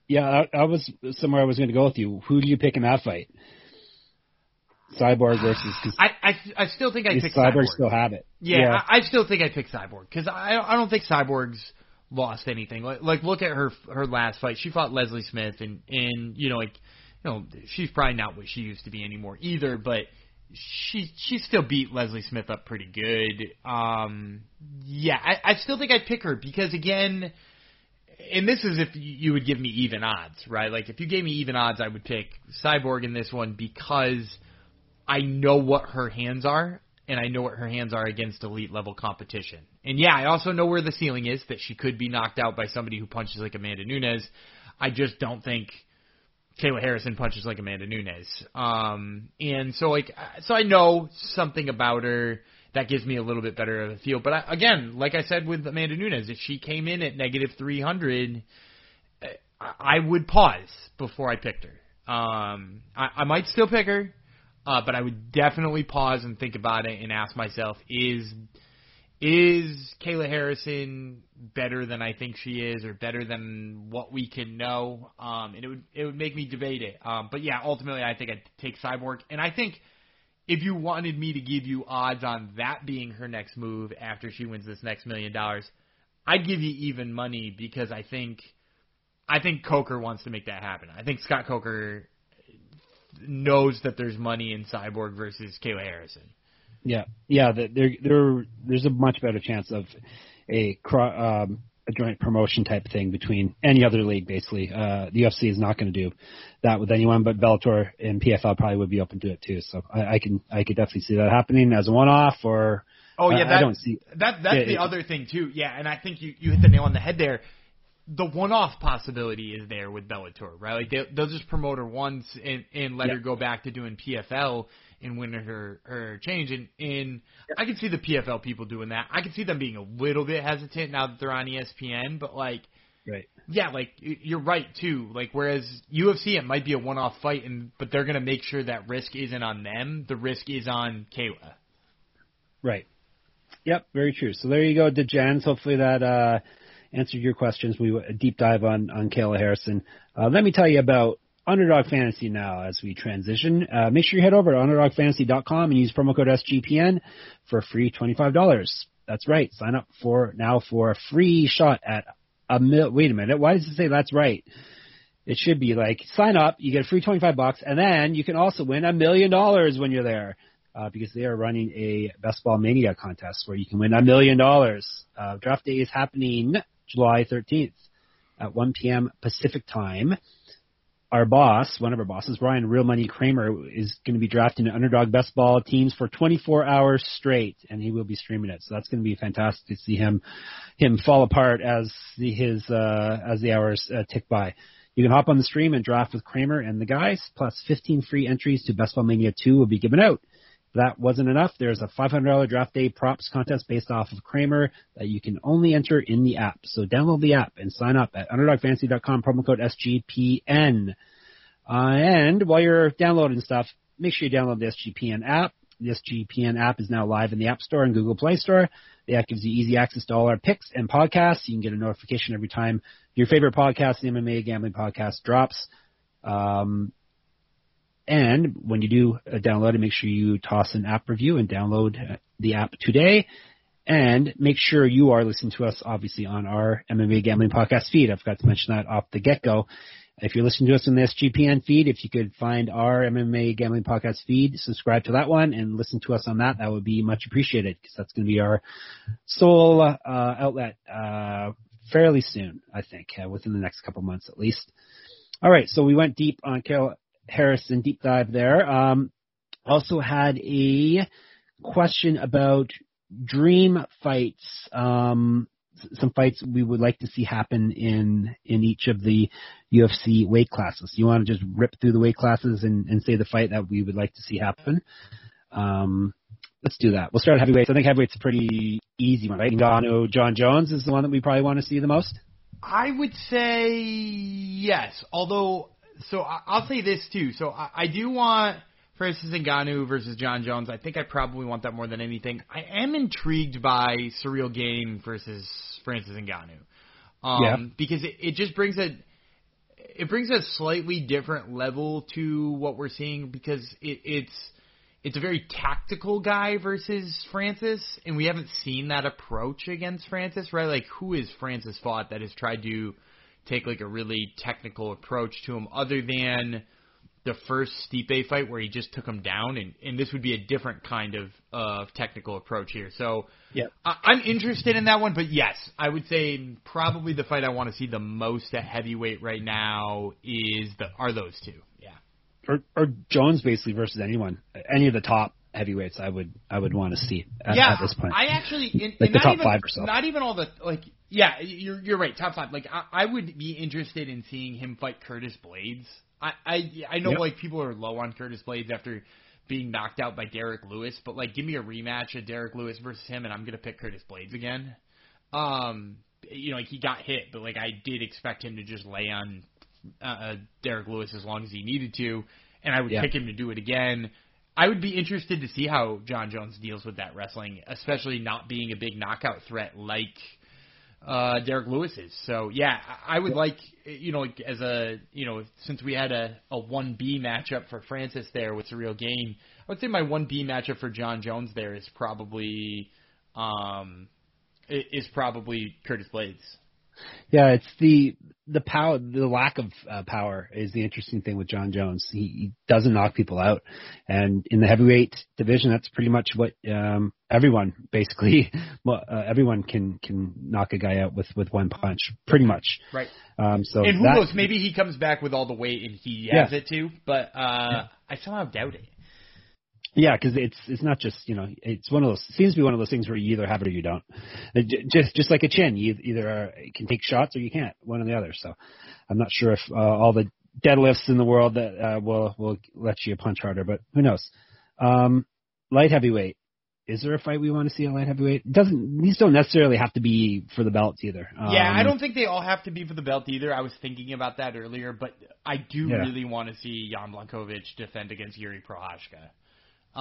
Yeah, I was somewhere I was going to go with you. Who do you pick in that fight? Cyborg versus. I still think I pick Cyborg. Still have it. Yeah. I still think I pick Cyborg because I don't think Cyborg's lost anything. Look at her last fight. She fought Leslie Smith, and she's probably not what she used to be anymore either. But she still beat Leslie Smith up pretty good. I still think I'd pick her because again, and this is if you would give me even odds, right? If you gave me even odds, I would pick Cyborg in this one because. I know what her hands are, and I know what her hands are against elite-level competition. And, I also know where the ceiling is, that she could be knocked out by somebody who punches like Amanda Nunes. I just don't think Kayla Harrison punches like Amanda Nunes. So I know something about her that gives me a little bit better of a feel. But, like I said with Amanda Nunes, if she came in at -300, I would pause before I picked her. I might still pick her. But I would definitely pause and think about it and ask myself, is Kayla Harrison better than I think she is or better than what we can know? And it would make me debate it. Ultimately I think I'd take Cyborg. And I think if you wanted me to give you odds on that being her next move after she wins this next $1 million, I'd give you even money because I think Coker wants to make that happen. I think Scott Coker knows that there's money in Cyborg versus Kayla Harrison. Yeah. There's a much better chance of a joint promotion type thing between any other league. Basically, the UFC is not going to do that with anyone, but Bellator and PFL probably would be open to it too. So I could definitely see that happening as a one-off or. Oh yeah, I don't see that. That's the other thing too. Yeah, and I think you hit the nail on the head there. The one-off possibility is there with Bellator, right? Like they'll just promote her once and let her go back to doing PFL and win her change. And I can see the PFL people doing that. I can see them being a little bit hesitant now that they're on ESPN, but like, right? Yeah, like you're right too. Like whereas UFC, it might be a one-off fight, but they're gonna make sure that risk isn't on them. The risk is on Kayla. Right. Yep. Very true. So there you go, DeJans. Hopefully that answered your questions. We a deep dive on Kayla Harrison. Let me tell you about Underdog Fantasy now as we transition. Make sure you head over to underdogfantasy.com and use promo code SGPN for a free $25. That's right. Sign up for now for a free shot at wait a minute. Why does it say that's right? It should be like sign up, you get a free $25, and then you can also win $1 million when you're there. Because they are running a Best Ball Mania contest where you can win $1 million. Draft day is happening July 13th at 1 p.m. Pacific time. Our boss, one of our bosses, Ryan Real Money Kramer, is going to be drafting Underdog Best Ball teams for 24 hours straight, and he will be streaming it. So that's going to be fantastic to see him fall apart as the hours tick by. You can hop on the stream and draft with Kramer and the guys. Plus 15 free entries to Best Ball Mania 2 will be given out. If that wasn't enough, there's a $500 draft day props contest based off of Kramer that you can only enter in the app. So download the app and sign up at underdogfantasy.com, promo code SGPN. And while you're downloading stuff, make sure you download the SGPN app. The SGPN app is now live in the App Store and Google Play Store. The app gives you easy access to all our picks and podcasts. You can get a notification every time your favorite podcast, the MMA Gambling Podcast, drops. And when you do download it, make sure you toss an app review and download the app today. And make sure you are listening to us, obviously, on our MMA Gambling Podcast feed. I forgot to mention that off the get-go. If you're listening to us in the SGPN feed, if you could find our MMA Gambling Podcast feed, subscribe to that one and listen to us on that. That would be much appreciated because that's going to be our sole outlet fairly soon, I think, within the next couple months at least. All right, so we went deep on Kayla Harrison, deep dive there. Also had a question about dream fights, some fights we would like to see happen in each of the UFC weight classes. You want to just rip through the weight classes and say the fight that we would like to see happen? Let's do that. We'll start at heavyweights. I think heavyweight's a pretty easy one, right? Ngannou, John Jones is the one that we probably want to see the most. I would say yes, although... So I'll say this, too. So I do want, for instance, Ngannou versus John Jones. I think I probably want that more than anything. I am intrigued by Surreal Game versus Francis Ngannou because it just brings a slightly different level to what we're seeing because it's a very tactical guy versus Francis, and we haven't seen that approach against Francis, right? Like, who has Francis fought that has tried to take like a really technical approach to him other than the first Stipe fight where he just took him down, and this would be a different kind of technical approach here. So I'm interested in that one, but yes, I would say probably the fight I want to see the most at heavyweight right now are those two. Yeah. Or Jones basically versus anyone, any of the top heavyweights I would want to see at this point. I actually in the top even, 5 or so. Not even all the like. Yeah, you're right. Top 5. Like I would be interested in seeing him fight Curtis Blaydes. I know like people are low on Curtis Blaydes after being knocked out by Derek Lewis, but like give me a rematch of Derek Lewis versus him, and I'm gonna pick Curtis Blaydes again. Like he got hit, but like I did expect him to just lay on Derek Lewis as long as he needed to, and I would pick him to do it again. I would be interested to see how John Jones deals with that wrestling, especially not being a big knockout threat like Derek Lewis is. So, yeah, I would like, since we had a 1B matchup for Francis there with Surreal Game, I would say my 1B matchup for John Jones there is probably Curtis Blaydes. Yeah, it's the power, the lack of power is the interesting thing with John Jones. He doesn't knock people out, and in the heavyweight division, that's pretty much what everyone can knock a guy out with one punch, pretty much. Right. So and who knows? Maybe he comes back with all the weight and he has it too, but I somehow doubt it. Yeah, because it's not just, it's one of those, seems to be one of those things where you either have it or you don't. Just like a chin, you either can take shots or you can't, one or the other. So I'm not sure if all the deadlifts in the world that will let you punch harder, but who knows? Light heavyweight. Is there a fight we want to see in light heavyweight? These don't necessarily have to be for the belts either. I don't think they all have to be for the belt either. I was thinking about that earlier, but I do really want to see Jan Błachowicz defend against Jiří Procházka.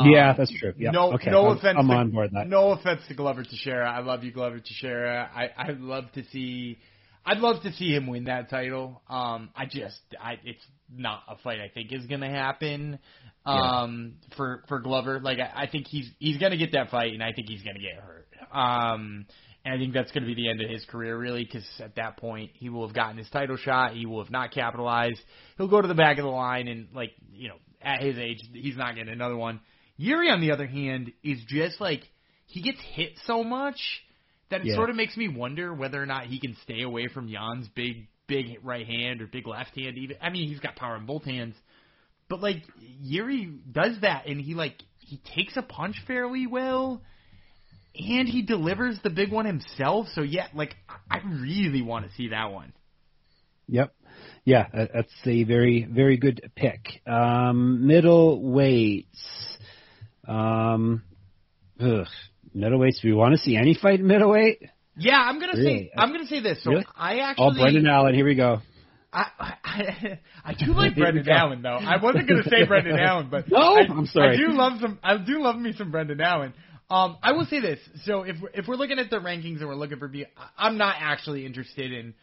Yeah, that's true. Yeah. No offense, I'm on board that. No offense to Glover Teixeira. I love you, Glover Teixeira. I'd love to see him win that title. It's not a fight I think is going to happen for Glover. Like I think he's going to get that fight, and I think he's going to get hurt. And I think that's going to be the end of his career, really, because at that point he will have gotten his title shot. He will have not capitalized. He'll go to the back of the line, and at his age, he's not getting another one. Jiří, on the other hand, is just like he gets hit so much that it sort of makes me wonder whether or not he can stay away from Jan's big right hand or big left hand. Even he's got power in both hands, but like Jiří does that, and he takes a punch fairly well, and he delivers the big one himself. So I really want to see that one. Yep. Yeah, that's a very, very good pick. Middleweights. Middleweights. Do you want to see any fight in middleweight? Yeah, I'm gonna say this. So really? Brendan Allen. Here we go. I do like Brendan Allen though. I wasn't gonna say Brendan Allen, but I'm sorry. I do love me some Brendan Allen. I will say this. So if we're looking at the rankings and we're looking for, I'm not actually interested in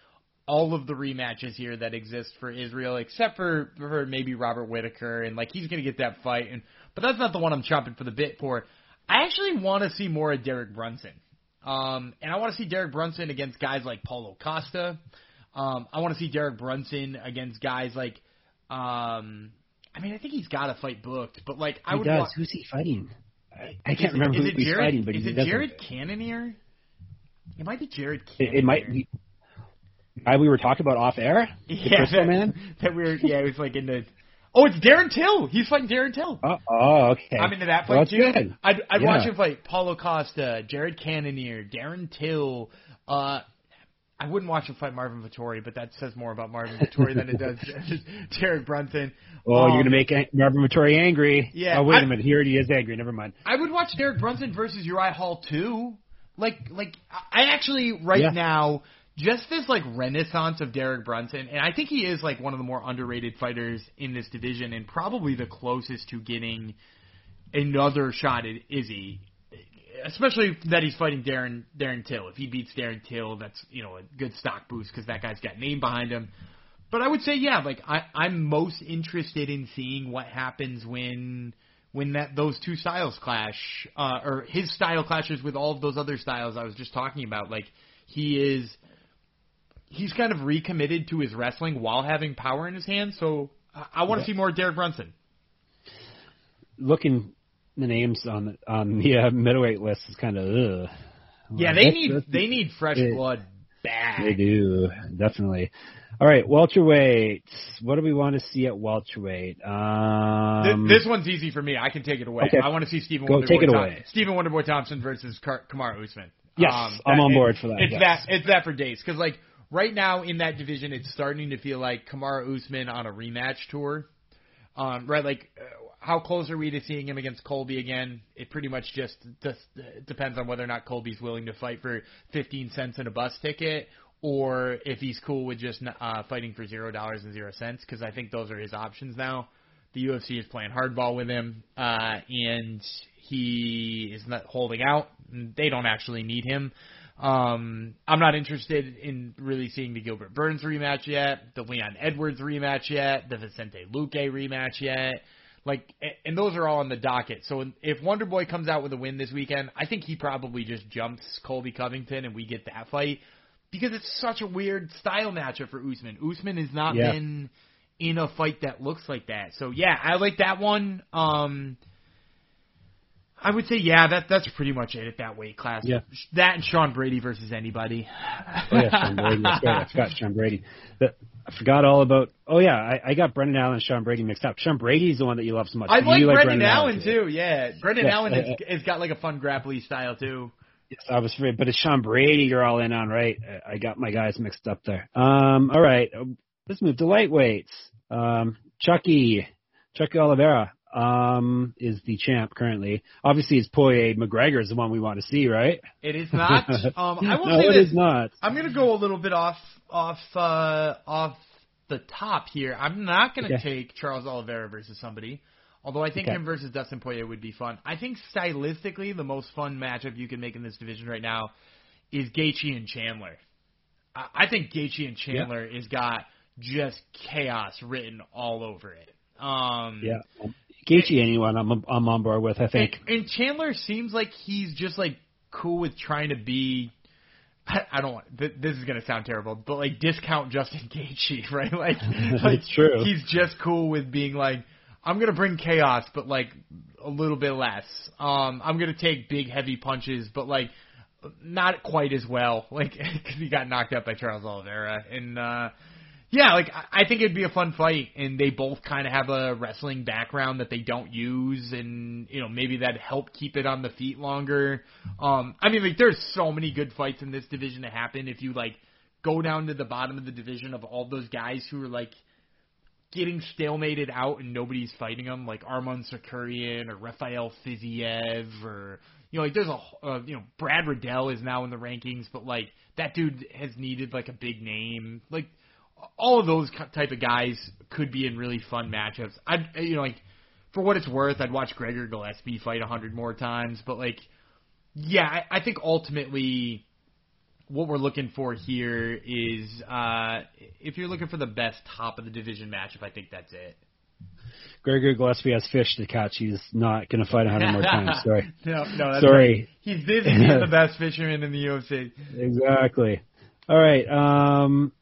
all of the rematches here that exist for Israel, except for maybe Robert Whittaker, and he's going to get that fight, but that's not the one I'm chopping for the bit for. I actually want to see more of Derek Brunson, and I want to see Derek Brunson against guys like Paulo Costa. I want to see Derek Brunson against guys like I think he's got a fight booked, but who's he fighting? I can't remember who he's fighting, but is it Jared Cannonier? It might be Jared Cannonier. It might be. We were talking about off air. Yeah, it was in the. Oh, it's Darren Till. He's fighting Darren Till. Oh, okay. I'm into that fight too. I'd watch him fight Paulo Costa, Jared Cannonier, Darren Till. I wouldn't watch him fight Marvin Vettori, but that says more about Marvin Vettori than it does Derek Brunson. Oh, you're gonna make Marvin Vettori angry. Yeah. Oh, wait a minute. He already is angry. Never mind. I would watch Derek Brunson versus Uriah Hall too. I actually now. Just this, renaissance of Derek Brunson, and I think he is, one of the more underrated fighters in this division and probably the closest to getting another shot at Izzy, especially that he's fighting Darren Till. If he beats Darren Till, that's, a good stock boost because that guy's got name behind him. But I would say, I'm most interested in seeing what happens when those two styles clash, or his style clashes with all of those other styles I was just talking about. He's kind of recommitted to his wrestling while having power in his hands, so I want to see more Derek Brunson. Looking the names on the middleweight list is kind of ugh. They need fresh blood back. They do, definitely. All right, welterweight. What do we want to see at welterweight? This one's easy for me. I can take it away. Okay. I want to see Stephen Wonderboy Thompson versus Kamaru Usman. Yes, I'm on board for that. It's that for days because right now in that division, it's starting to feel like Kamaru Usman on a rematch tour, right? How close are we to seeing him against Colby again? It pretty much just depends on whether or not Colby's willing to fight for 15 cents and a bus ticket, or if he's cool with just fighting for $0.00, because I think those are his options now. The UFC is playing hardball with him, and he is not holding out. They don't actually need him. I'm not interested in really seeing the Gilbert Burns rematch yet, the Leon Edwards rematch yet, the Vicente Luque rematch yet. And those are all on the docket. So if Wonderboy comes out with a win this weekend, I think he probably just jumps Colby Covington and we get that fight. because it's such a weird style matchup for Usman. Usman has not been in a fight that looks like that. So, yeah, I like that one. I would say, that's pretty much it at that weight class. Yeah. That and Sean Brady versus anybody. Oh, yeah, Sean Brady. I forgot Sean Brady. I forgot all about – I got Brendan Allen and Sean Brady mixed up. Sean Brady's the one that you love so much. I like Brendan Allen too. Yeah. Brendan Allen has got like a fun grappling style too. Yes, I was afraid. But it's Sean Brady you're all in on, right? I got my guys mixed up there. All right. Let's move to lightweights. Chucky Oliveira is the champ currently. Obviously, it's Poirier McGregor is the one we want to see, right? It is not. I will say this. It is not. I'm going to go a little bit off the top here. I'm not going to take Charles Oliveira versus somebody, although I think him versus Dustin Poirier would be fun. I think stylistically the most fun matchup you can make in this division right now is Gaethje and Chandler. I think Gaethje and Chandler has got just chaos written all over it. Gaethje, anyone I'm on board with, I think. And Chandler seems like he's just like cool with trying to be. I don't want. This is gonna sound terrible, but like discount Justin Gaethje, right? Like, it's true. He's just cool with being like, I'm gonna bring chaos, but like a little bit less. I'm gonna take big heavy punches, but like not quite as well. Like, because he got knocked out by Charles Oliveira, and I think it'd be a fun fight, and they both kind of have a wrestling background that they don't use, and maybe that'd help keep it on the feet longer. There's so many good fights in this division to happen if you go down to the bottom of the division of all those guys who are getting stalemated out and nobody's fighting them, like Arman Sakarian or Rafael Fiziev or. There's Brad Riddell is now in the rankings, but that dude has needed a big name. All of those type of guys could be in really fun matchups. For what it's worth, I'd watch Gregor Gillespie fight 100 more times. But I think ultimately what we're looking for here is if you're looking for the best top of the division matchup, I think that's it. Gregor Gillespie has fish to catch. He's not going to fight 100 more times. Sorry. No, that's sorry. Right. He's busy. He's the best fisherman in the UFC. Exactly. All right.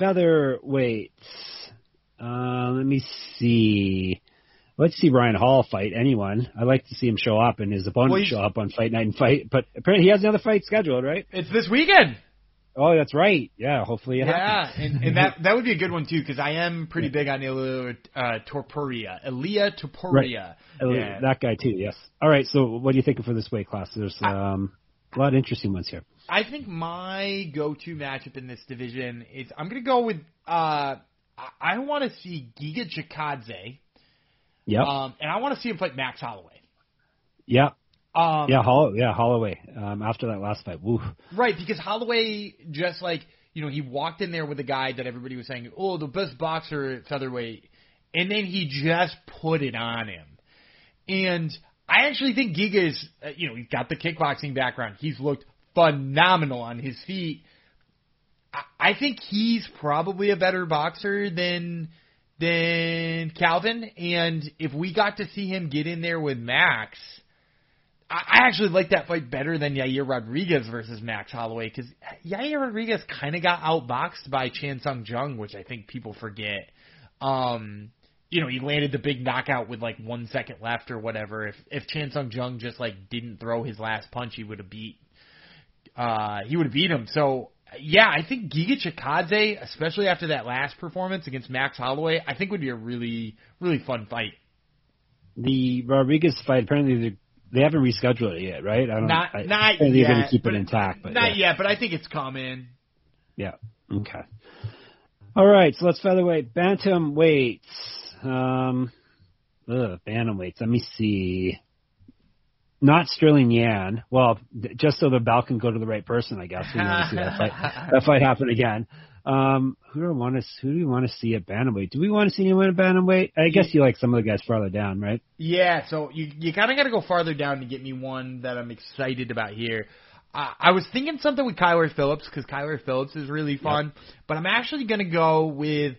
Featherweights. Let me see. Let's see Ryan Hall fight anyone. I'd like to see him show up and his opponent show up on fight night and fight. But apparently he has another fight scheduled, right? It's this weekend. Oh, that's right. Yeah, hopefully it happens. Yeah, and that would be a good one too because I am pretty big on Ilia Topuria. Right. Yeah. That guy too, yes. All right, so what are you thinking for this weight class? There's a lot of interesting ones here. I think my go-to matchup in this division is I'm going to go with I want to see Giga Chikadze. Yep. And I want to see him fight Max Holloway. Yep. Holloway. After that last fight, woo. Right, because Holloway just he walked in there with a guy that everybody was saying, oh, the best boxer at featherweight, and then he just put it on him. And I actually think Giga is, he's got the kickboxing background. He's looked phenomenal on his feet. I think he's probably a better boxer than Calvin. And if we got to see him get in there with Max. I actually like that fight better than Yair Rodriguez versus Max Holloway because Yair Rodriguez kind of got outboxed by Chan Sung Jung, which I think people forget. He landed the big knockout with 1 second left or whatever. If Chan Sung Jung just didn't throw his last punch, he would have beat him. So I think Giga Chikadze, especially after that last performance against Max Holloway, I think would be a really really fun fight. The Rodriguez fight apparently they haven't rescheduled it yet, right? They're going to keep it intact. But not yet, but I think it's coming. Yeah. Okay. All right, so let's featherweight. Bantamweights. Bantamweights. Let me see. Not Sterling Yan. Well, just so the bell can go to the right person, I guess. We want to see that fight. That fight happen again. Who do we want to see at bantamweight? Do we want to see anyone at bantamweight? I guess you like some of the guys farther down, right? Yeah, so you kind of got to go farther down to get me one that I'm excited about here. I was thinking something with Kyler Phillips because Kyler Phillips is really fun, but I'm actually going to go with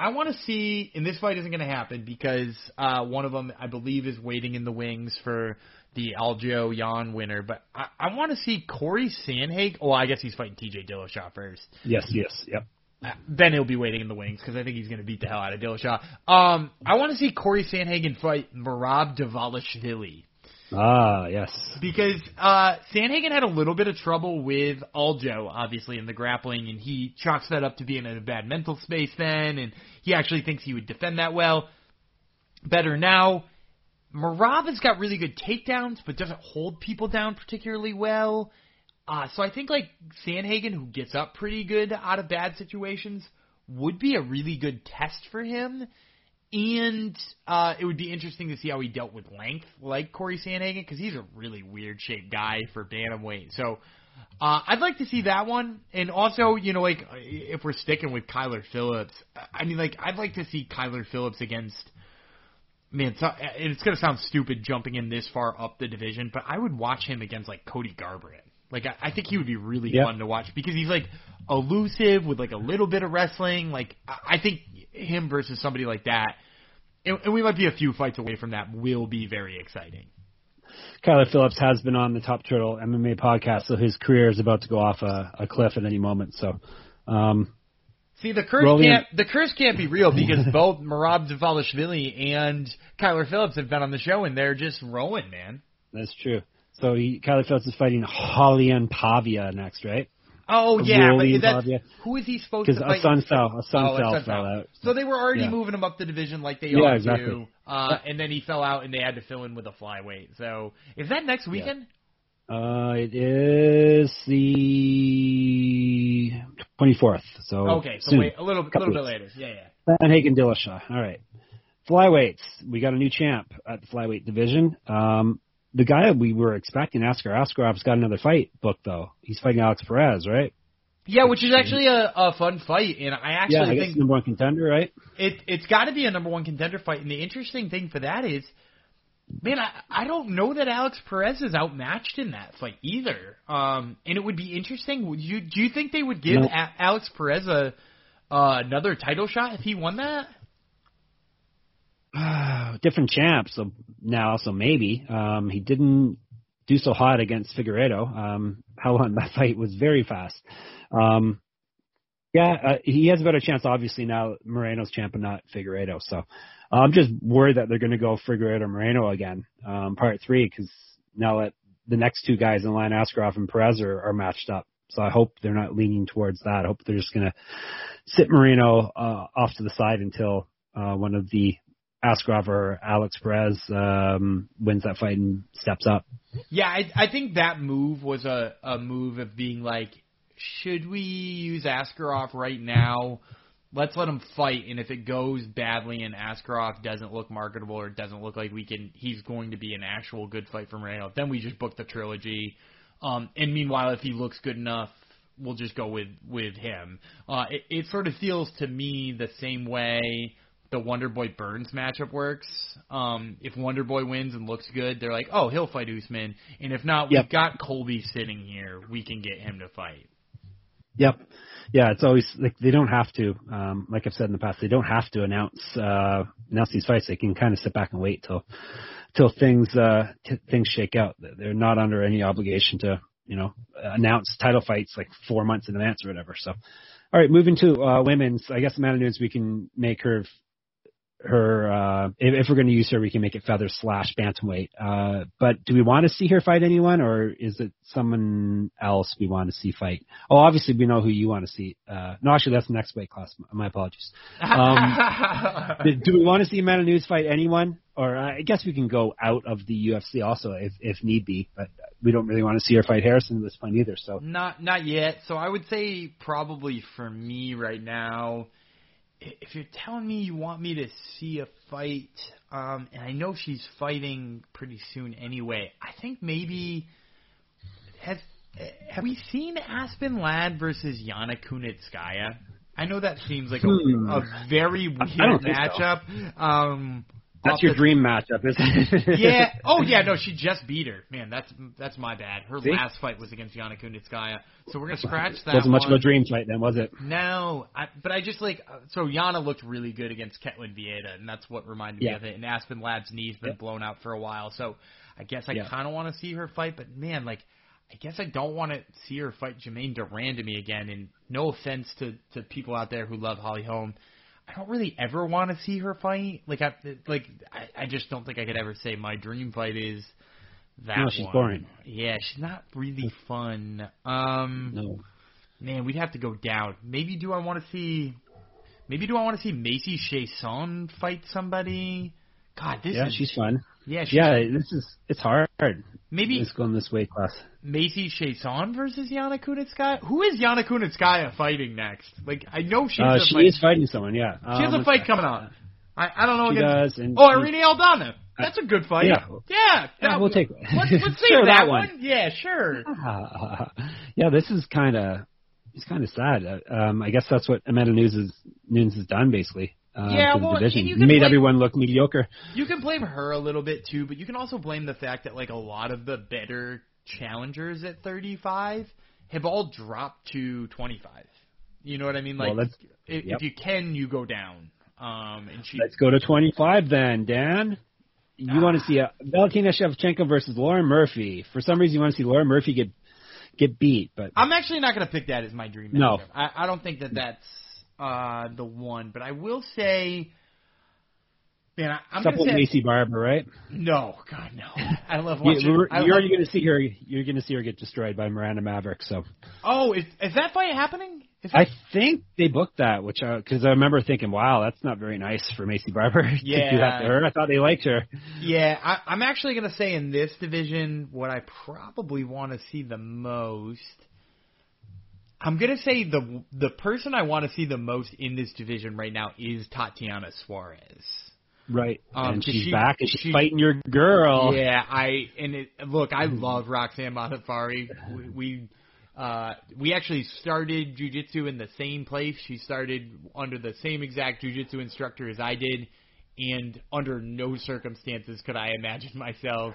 I want to see, and this fight isn't going to happen because one of them I believe is waiting in the wings for the Aljo Yan winner, but I want to see Corey Sandhagen. Well, I guess he's fighting T.J. Dillashaw first. Yes, yep. Then he'll be waiting in the wings because I think he's going to beat the hell out of Dillashaw. I want to see Corey Sandhagen fight Merab Dvalishvili. Ah, yes. Because Sandhagen had a little bit of trouble with Aljo, obviously, in the grappling, and he chalks that up to being in a bad mental space then, and he actually thinks he would defend that well. Better now. Merab has got really good takedowns, but doesn't hold people down particularly well. So I think, like, Sandhagen, who gets up pretty good out of bad situations, would be a really good test for him. And it would be interesting to see how he dealt with length, like Corey Sandhagen, because he's a really weird-shaped guy for bantamweight. So I'd like to see that one. And also, you know, like, if we're sticking with Kyler Phillips, I mean, like, I'd like to see Kyler Phillips against... Man, it's going to sound stupid jumping in this far up the division, but I would watch him against, like, Cody Garbrandt. Like, I think he would be really fun to watch because he's, like, elusive with, like, a little bit of wrestling. Like, I think him versus somebody like that, and we might be a few fights away from that, will be very exciting. Kyler Phillips has been on the Top Turtle MMA podcast, so his career is about to go off a cliff at any moment. So, see, the curse can't be real because both Merab Dvalishvili and Kyler Phillips have been on the show, and they're just rolling, man. That's true. So Kyler Phillips is fighting Julian Pavia next, right? Oh, yeah. Who is he supposed to fight? Because Sun fell out. So they were already moving him up the division like they all do. And then he fell out, and they had to fill in with a flyweight. So is that next weekend? It is the 24th. So soon. Wait a little bit later. Yeah. Sandhagen Dillashaw. All right. Flyweights. We got a new champ at the flyweight division. The guy we were expecting, Askarov's got another fight booked though. He's fighting Alex Perez, right? Yeah, which is actually a fun fight, and I actually think it's number one contender, right? It's got to be a number one contender fight, and the interesting thing for that is. Man, I don't know that Alex Perez is outmatched in that fight either. And it would be interesting. Do you think they would give Alex Perez another title shot if he won that? Different champ, so now, so maybe. He didn't do so hot against Figueiredo. How long that fight was very fast. He has a better chance, obviously, now Moreno's champ and not Figueiredo, so... I'm just worried that they're going to go Figueiredo Moreno again, part three, because now that the next two guys in line, Askarov and Perez, are matched up. So I hope they're not leaning towards that. I hope they're just going to sit Moreno off to the side until one of the Askarov or Alex Perez wins that fight and steps up. Yeah, I think that move was a move of being like, should we use Askarov right now? Let's let him fight, and if it goes badly and Askarov doesn't look marketable or doesn't look like he's going to be an actual good fight for Moreno, then we just book the trilogy. And meanwhile, if he looks good enough, we'll just go with him. It sort of feels to me the same way the Wonderboy Burns matchup works. If Wonderboy wins and looks good, they're like, oh, he'll fight Usman. And if not, we've got Colby sitting here. We can get him to fight. Yep. Yeah, it's always like they don't have to. Like I've said in the past, they don't have to announce these fights. They can kind of sit back and wait till things shake out. They're not under any obligation to announce title fights like 4 months in advance or whatever. So, all right, moving to women's. I guess Amanda Nunes, we can make her if we're going to use her, we can make it feather/bantamweight. But do we want to see her fight anyone, or is it someone else we want to see fight? Oh, obviously we know who you want to see. No, actually that's the next weight class. My apologies. Do we want to see Amanda Nunes fight anyone, or I guess we can go out of the UFC also if need be, but we don't really want to see her fight Harrison at this point either. So not yet. So I would say probably for me right now. If you're telling me you want me to see a fight, and I know she's fighting pretty soon anyway, I think maybe have we seen Aspen Ladd versus Yana Kunitskaya? I know that seems like a very weird matchup. So. That's your dream matchup, isn't it? Yeah. Oh, yeah, no, she just beat her. Man, that's my bad. Her last fight was against Yana Kunitskaya. So we're going to scratch that. Wasn't much of a dream fight then, was it? No. So Yana looked really good against Ketlin Vieta, and that's what reminded me of it. And Aspen Ladd's knee's been blown out for a while. So I guess I kind of want to see her fight, but, man, like, I guess I don't want to see her fight Jermaine Durandamy again. And no offense to people out there who love Holly Holm, I don't really ever want to see her fight. I just don't think I could ever say my dream fight is that. No, she's boring. Yeah, she's not really fun. No. Man, we'd have to go down. Maybe do I want to see Macy Chason fight somebody? God, this is... Yeah, she's fun. Yeah, it's hard. Maybe just going this weight class. Macy Chason versus Yana Kunitskaya. Who is Yana Kunitskaya fighting next? Like, I know she is fighting someone. Yeah, she has a fight coming on. I don't know. Irene Aldana. That's a good fight. Yeah, we'll take it. Let's see that one. Yeah, sure. Yeah, this is kind of sad. I guess that's what Amanda Nunes has done basically. You made everyone look mediocre. You can blame her a little bit too, but you can also blame the fact that like a lot of the better challengers at 35 have all dropped to 25. You know what I mean? Like, if you can, you go down. Let's go to 25 then, Dan. You want to see Valentina Shevchenko versus Lauren Murphy. For some reason, you want to see Lauren Murphy get beat, but I'm actually not going to pick that as my dream matchup. No, I don't think that's the one, but I will say, man, I'm going to say Macy Barber, right? No, God, no. I love watching. You're already going to see her. You're going to see her get destroyed by Miranda Maverick. So, is that fight happening? I think they booked that, because I remember thinking, wow, that's not very nice for Macy Barber to do that to her. I thought they liked her. Yeah, I'm actually going to say in this division, what I probably want to see the most. I'm going to say the person I want to see the most in this division right now is Tatiana Suarez. Right. And she's back and she's fighting your girl. Yeah, I love Roxanne Modafferi. We actually started jiu-jitsu in the same place. She started under the same exact jiu-jitsu instructor as I did, and under no circumstances could I imagine myself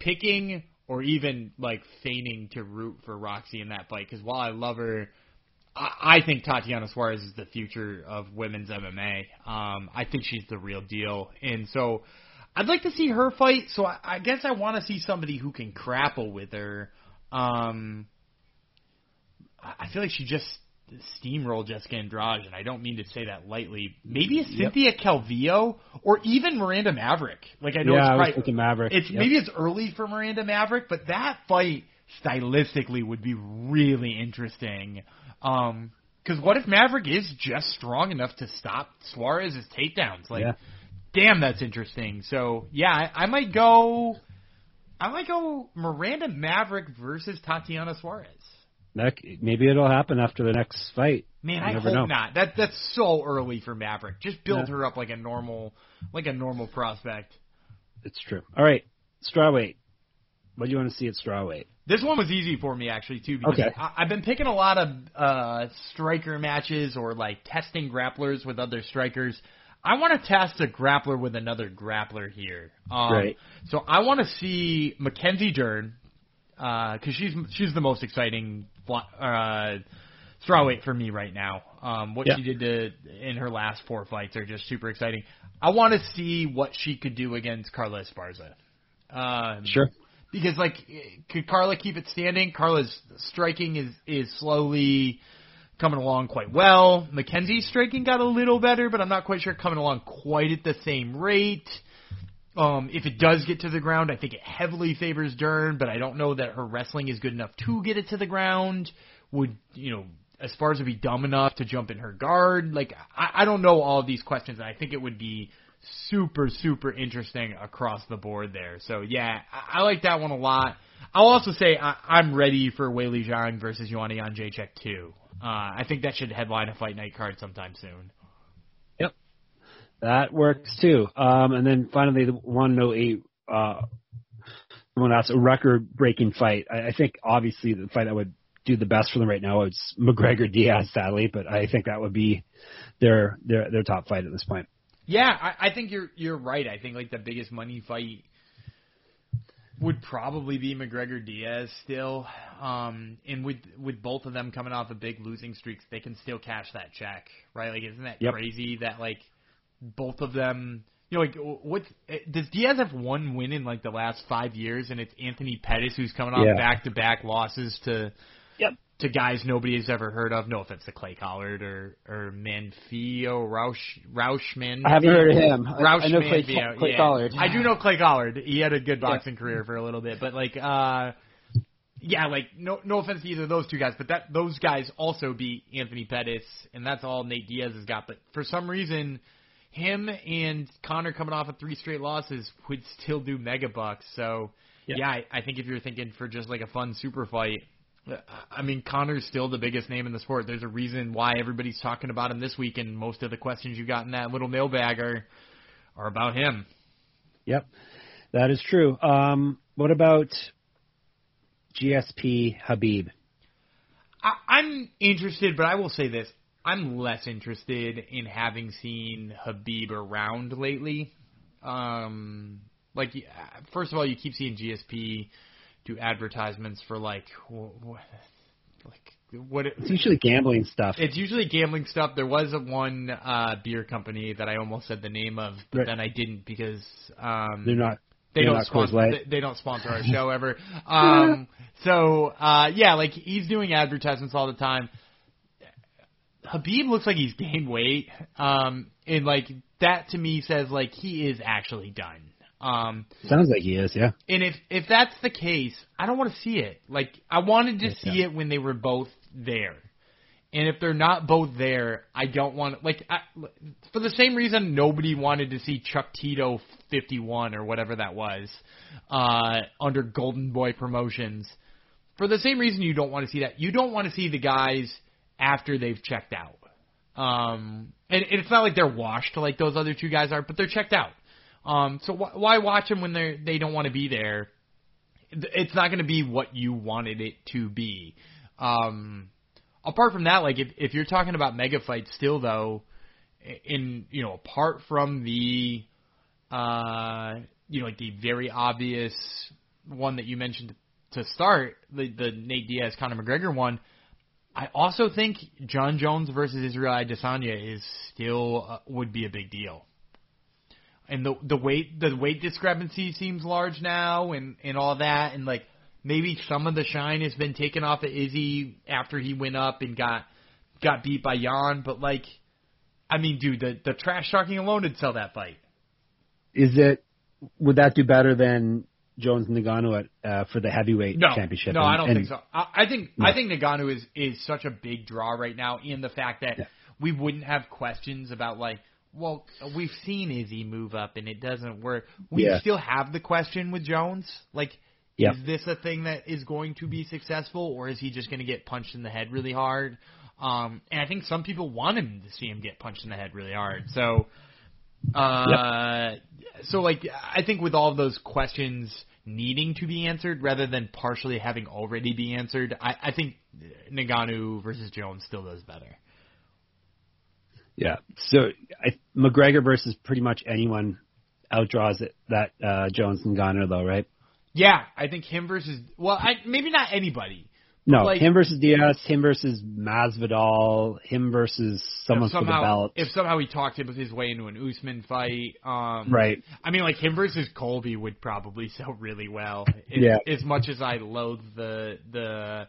picking or even, like, feigning to root for Roxy in that fight. Because while I love her, I think Tatiana Suarez is the future of women's MMA. I think she's the real deal. And so I'd like to see her fight. So I guess I want to see somebody who can grapple with her. I feel like she just steamrolled Jessica Andrade, and I don't mean to say that lightly. Maybe a Cynthia Calvillo or even Miranda Maverick. Like, I know it's probably Maverick. Maybe it's early for Miranda Maverick, but that fight stylistically would be really interesting. Because what if Maverick is just strong enough to stop Suarez's takedowns? Like, damn, that's interesting. So yeah, I might go Miranda Maverick versus Tatiana Suarez. Maybe it'll happen after the next fight. Man, I hope not. That's so early for Maverick. Just build her up like a normal prospect. It's true. All right, strawweight. What do you want to see at strawweight? This one was easy for me actually too, because I've been picking a lot of striker matches or like testing grapplers with other strikers. I want to test a grappler with another grappler here. Right. So I want to see Mackenzie Dern, because she's the most exciting strawweight for me right now. What she did in her last four fights are just super exciting. I want to see what she could do against Carla Esparza. Sure. Because, like, could Carla keep it standing? Carla's striking is slowly coming along quite well. Mackenzie's striking got a little better, but I'm not quite sure coming along quite at the same rate. If it does get to the ground, I think it heavily favors Dern, but I don't know that her wrestling is good enough to get it to the ground. Would, Esparza be dumb enough to jump in her guard? Like, I don't know all of these questions, and I think it would be super, super interesting across the board there. So, yeah, I like that one a lot. I'll also say I'm ready for Weili Zhang versus Joanna Jędrzejczyk, too. I think that should headline a Fight Night card sometime soon. That works too. And then finally, the 108, that's a record-breaking fight. I think obviously the fight that would do the best for them right now is McGregor Diaz, sadly, but I think that would be their top fight at this point. Yeah, I think you're right. I think like the biggest money fight would probably be McGregor-Diaz still. And with both of them coming off of big losing streaks, they can still cash that check, right? Like, isn't that crazy that like both of them, you know, like what does Diaz have one win in like the last 5 years, and it's Anthony Pettis who's coming off back-to-back losses to guys nobody has ever heard of. No offense to Clay Collard or Manfio Rauschman. I haven't heard of him. I know Clay Collard. I do know Clay Collard. He had a good boxing career for a little bit, but like, no offense to either of those two guys, but those guys also beat Anthony Pettis, and that's all Nate Diaz has got. But for some reason, him and Connor coming off of three straight losses would still do mega bucks. So I think if you're thinking for just like a fun super fight, I mean, Connor's still the biggest name in the sport. There's a reason why everybody's talking about him this week, and most of the questions you got in that little mailbag are about him. Yep, that is true. What about GSP Habib? I'm interested, but I will say this. I'm less interested in having seen Habib around lately. Like, first of all, you keep seeing GSP do advertisements for what it's usually gambling stuff. It's usually gambling stuff. There was one beer company that I almost said the name of, but then I didn't because they don't sponsor our show ever. So he's doing advertisements all the time. Habib looks like he's gained weight, and like that to me says like he is actually done. Sounds like he is, yeah. And if that's the case, I don't want to see it. Like, I wanted to see it when they were both there. And if they're not both there, I don't want to. Like, for the same reason nobody wanted to see Chuck Tito 51 or whatever that was under Golden Boy Promotions. For the same reason you don't want to see that. You don't want to see the guys after they've checked out. And it's not like they're washed like those other two guys are, but they're checked out. So why watch them when they don't want to be there? It's not going to be what you wanted it to be. Apart from that, like if you're talking about mega fights still though, apart from the the very obvious one that you mentioned to start, the Nate Diaz Conor McGregor one, I also think John Jones versus Israel Adesanya is still would be a big deal. And the weight discrepancy seems large now, and all that, and like maybe some of the shine has been taken off of Izzy after he went up and got beat by Jan, but like, I mean, dude, the trash talking alone would sell that fight. Would that do better than Jones and Ngannou for the heavyweight championship? No, I don't think so. I think Ngannou is such a big draw right now, and the fact that we wouldn't have questions about like, well, we've seen Izzy move up and it doesn't work. We still have the question with Jones. Like, is this a thing that is going to be successful, or is he just going to get punched in the head really hard? And I think some people want him to see him get punched in the head really hard. So, I think with all of those questions needing to be answered rather than partially having already be answered, I think Ngannou versus Jones still does better. Yeah, so McGregor versus pretty much anyone outdraws it, that Jones and Ngannou, though, right? Yeah, I think him versus – well, maybe not anybody. No, like, him versus Diaz, him versus Masvidal, him versus someone for the belt. If somehow he talked his way into an Usman fight. Right. I mean, like him versus Colby would probably sell really well. As much as I loathe the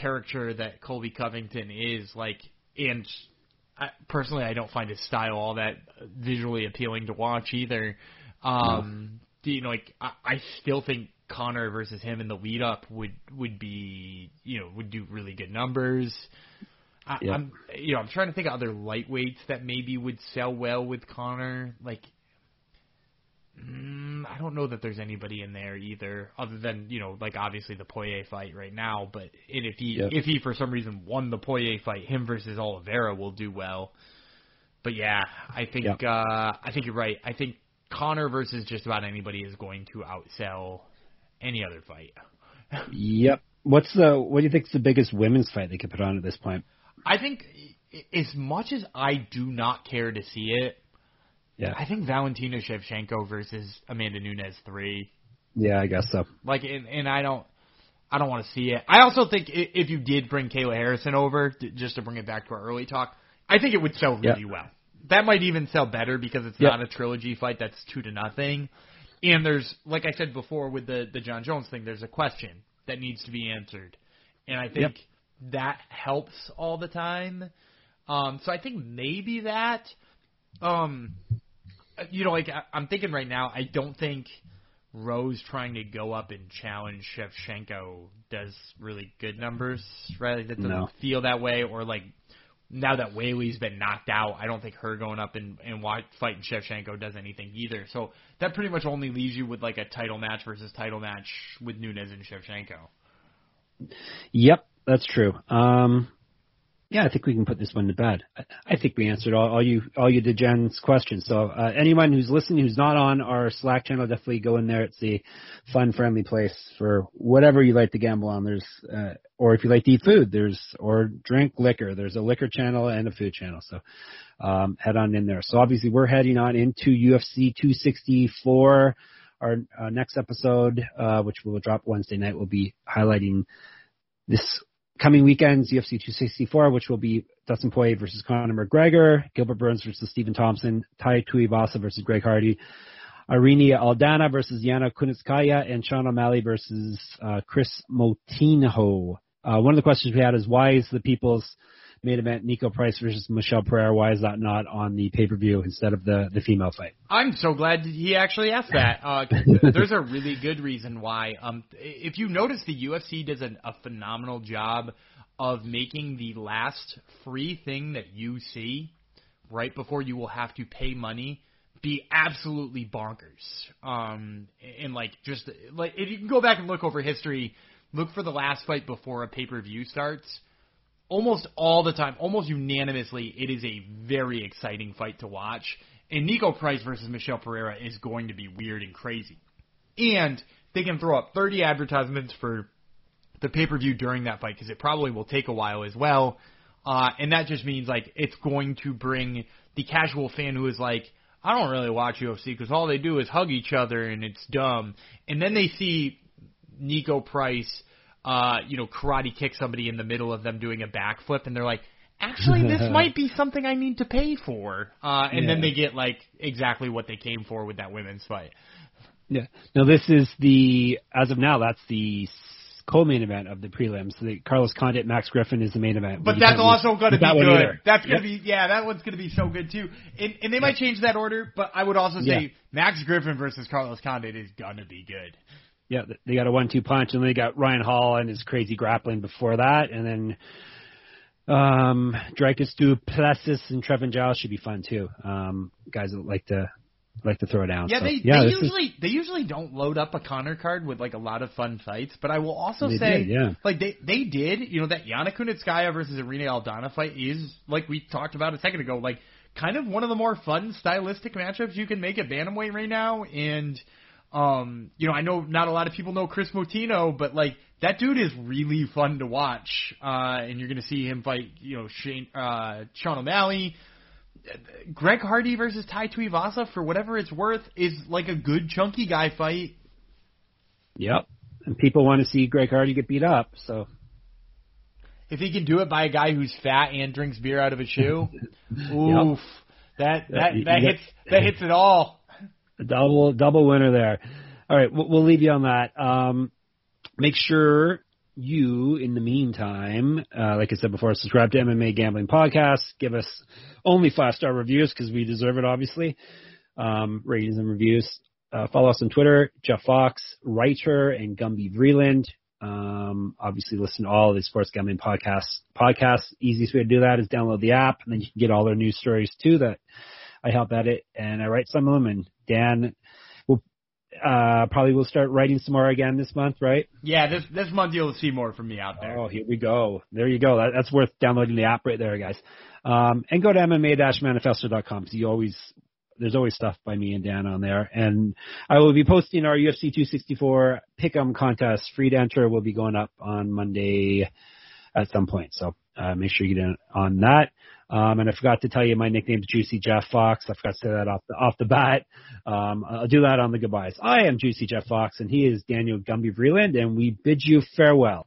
character that Colby Covington is, like – and – personally, I don't find his style all that visually appealing to watch either. I still think Connor versus him in the lead up would do really good numbers. I'm trying to think of other lightweights that maybe would sell well with Connor. Like, I don't know that there's anybody in there either, other than like obviously the Poirier fight right now. But if he for some reason won the Poirier fight, him versus Oliveira will do well. But I think you're right. I think Connor versus just about anybody is going to outsell any other fight. Yep. What do you think is the biggest women's fight they could put on at this point? I think as much as I do not care to see it, Yeah. I think Valentina Shevchenko versus Amanda Nunes 3. Yeah, I guess so. Like, and I don't want to see it. I also think if you did bring Kayla Harrison over, just to bring it back to our early talk, I think it would sell really well. That might even sell better because it's not a trilogy fight that's 2-0. And there's, like I said before with the John Jones thing, there's a question that needs to be answered. And I think that helps all the time. So I think maybe that, I'm thinking right now, I don't think Rose trying to go up and challenge Shevchenko does really good numbers, right? Like, that doesn't feel that way, or like now that Whaley's been knocked out, I don't think her going up and fighting Shevchenko does anything either. So that pretty much only leaves you with like a title match versus title match with Nunes and Shevchenko. Yep, that's true. Yeah, I think we can put this one to bed. I think we answered all you degens questions. So anyone who's listening, who's not on our Slack channel, definitely go in there. It's a fun, friendly place for whatever you like to gamble on. There's or if you like to eat food, or drink liquor. There's a liquor channel and a food channel. So head on in there. So obviously we're heading on into UFC 264. Our next episode, which will drop Wednesday night, will be highlighting this coming weekends, UFC 264, which will be Dustin Poirier versus Conor McGregor, Gilbert Burns versus Stephen Thompson, Tai Tuivasa versus Greg Hardy, Irene Aldana versus Yana Kunitskaya, and Sean O'Malley versus Chris Moutinho. One of the questions we had is, why is the People's Main Event, Nico Price versus Michelle Pereira, why is that not on the pay-per-view instead of the female fight? I'm so glad he actually asked that. There's a really good reason why. If you notice, the UFC does a phenomenal job of making the last free thing that you see right before you will have to pay money be absolutely bonkers. If you can go back and look over history, look for the last fight before a pay-per-view starts. Almost all the time, almost unanimously, it is a very exciting fight to watch. And Nico Price versus Michelle Pereira is going to be weird and crazy. And they can throw up 30 advertisements for the pay-per-view during that fight because it probably will take a while as well. And that just means like it's going to bring the casual fan who is like, I don't really watch UFC because all they do is hug each other and it's dumb. And then they see Nico Price karate kick somebody in the middle of them doing a backflip, and they're like, actually, this might be something I need to pay for. Then they get, like, exactly what they came for with that women's fight. Yeah. Now, this is that's the co-main event of the prelims. The Carlos Condit, Max Griffin is the main event. But that's also going to be good. That's going to be, that one's going to be so good, too. And they might change that order, but I would also say Max Griffin versus Carlos Condit is going to be good. Yeah, they got a 1-2 punch, and then they got Ryan Hall and his crazy grappling before that. And then Dricus du Plessis and Trevin Giles should be fun, too. Guys that like to throw it down. Yeah, so, they usually don't load up a Connor card with, like, a lot of fun fights. But I will also say, they did. You know, that Yana Kunitskaya versus Irene Aldana fight is, like we talked about a second ago, like, kind of one of the more fun stylistic matchups you can make at bantamweight right now. And I know not a lot of people know Chris Moutinho, but like that dude is really fun to watch. And you're going to see him fight, Sean O'Malley. Greg Hardy versus Tai Tuivasa, for whatever it's worth, is like a good chunky guy fight. Yep. And people want to see Greg Hardy get beat up. So if he can do it by a guy who's fat and drinks beer out of a shoe, oof, that hits it all. Double winner there. All right, we'll leave you on that. Make sure you, in the meantime, like I said before, subscribe to MMA Gambling Podcast. Give us only 5-star reviews because we deserve it, obviously. Ratings and reviews. Follow us on Twitter, Jeff Fox, Writer, and Gumby Breland. Obviously, listen to all the sports gambling podcasts. Easiest way to do that is download the app, and then you can get all their news stories too. That I help edit, and I write some of them, and Dan will probably start writing some more again this month, right? Yeah, this month you'll see more from me out there. Oh, here we go. There you go. That's worth downloading the app right there, guys. And go to MMA-manifesto.com. There's always stuff by me and Dan on there. And I will be posting our UFC 264 Pick'em contest. Free to enter will be going up on Monday at some point. So Make sure you get in on that. And I forgot to tell you my nickname's Juicy Jeff Fox. I forgot to say that off the bat. I'll do that on the goodbyes. I am Juicy Jeff Fox, and he is Daniel Gumby Breland, and we bid you farewell.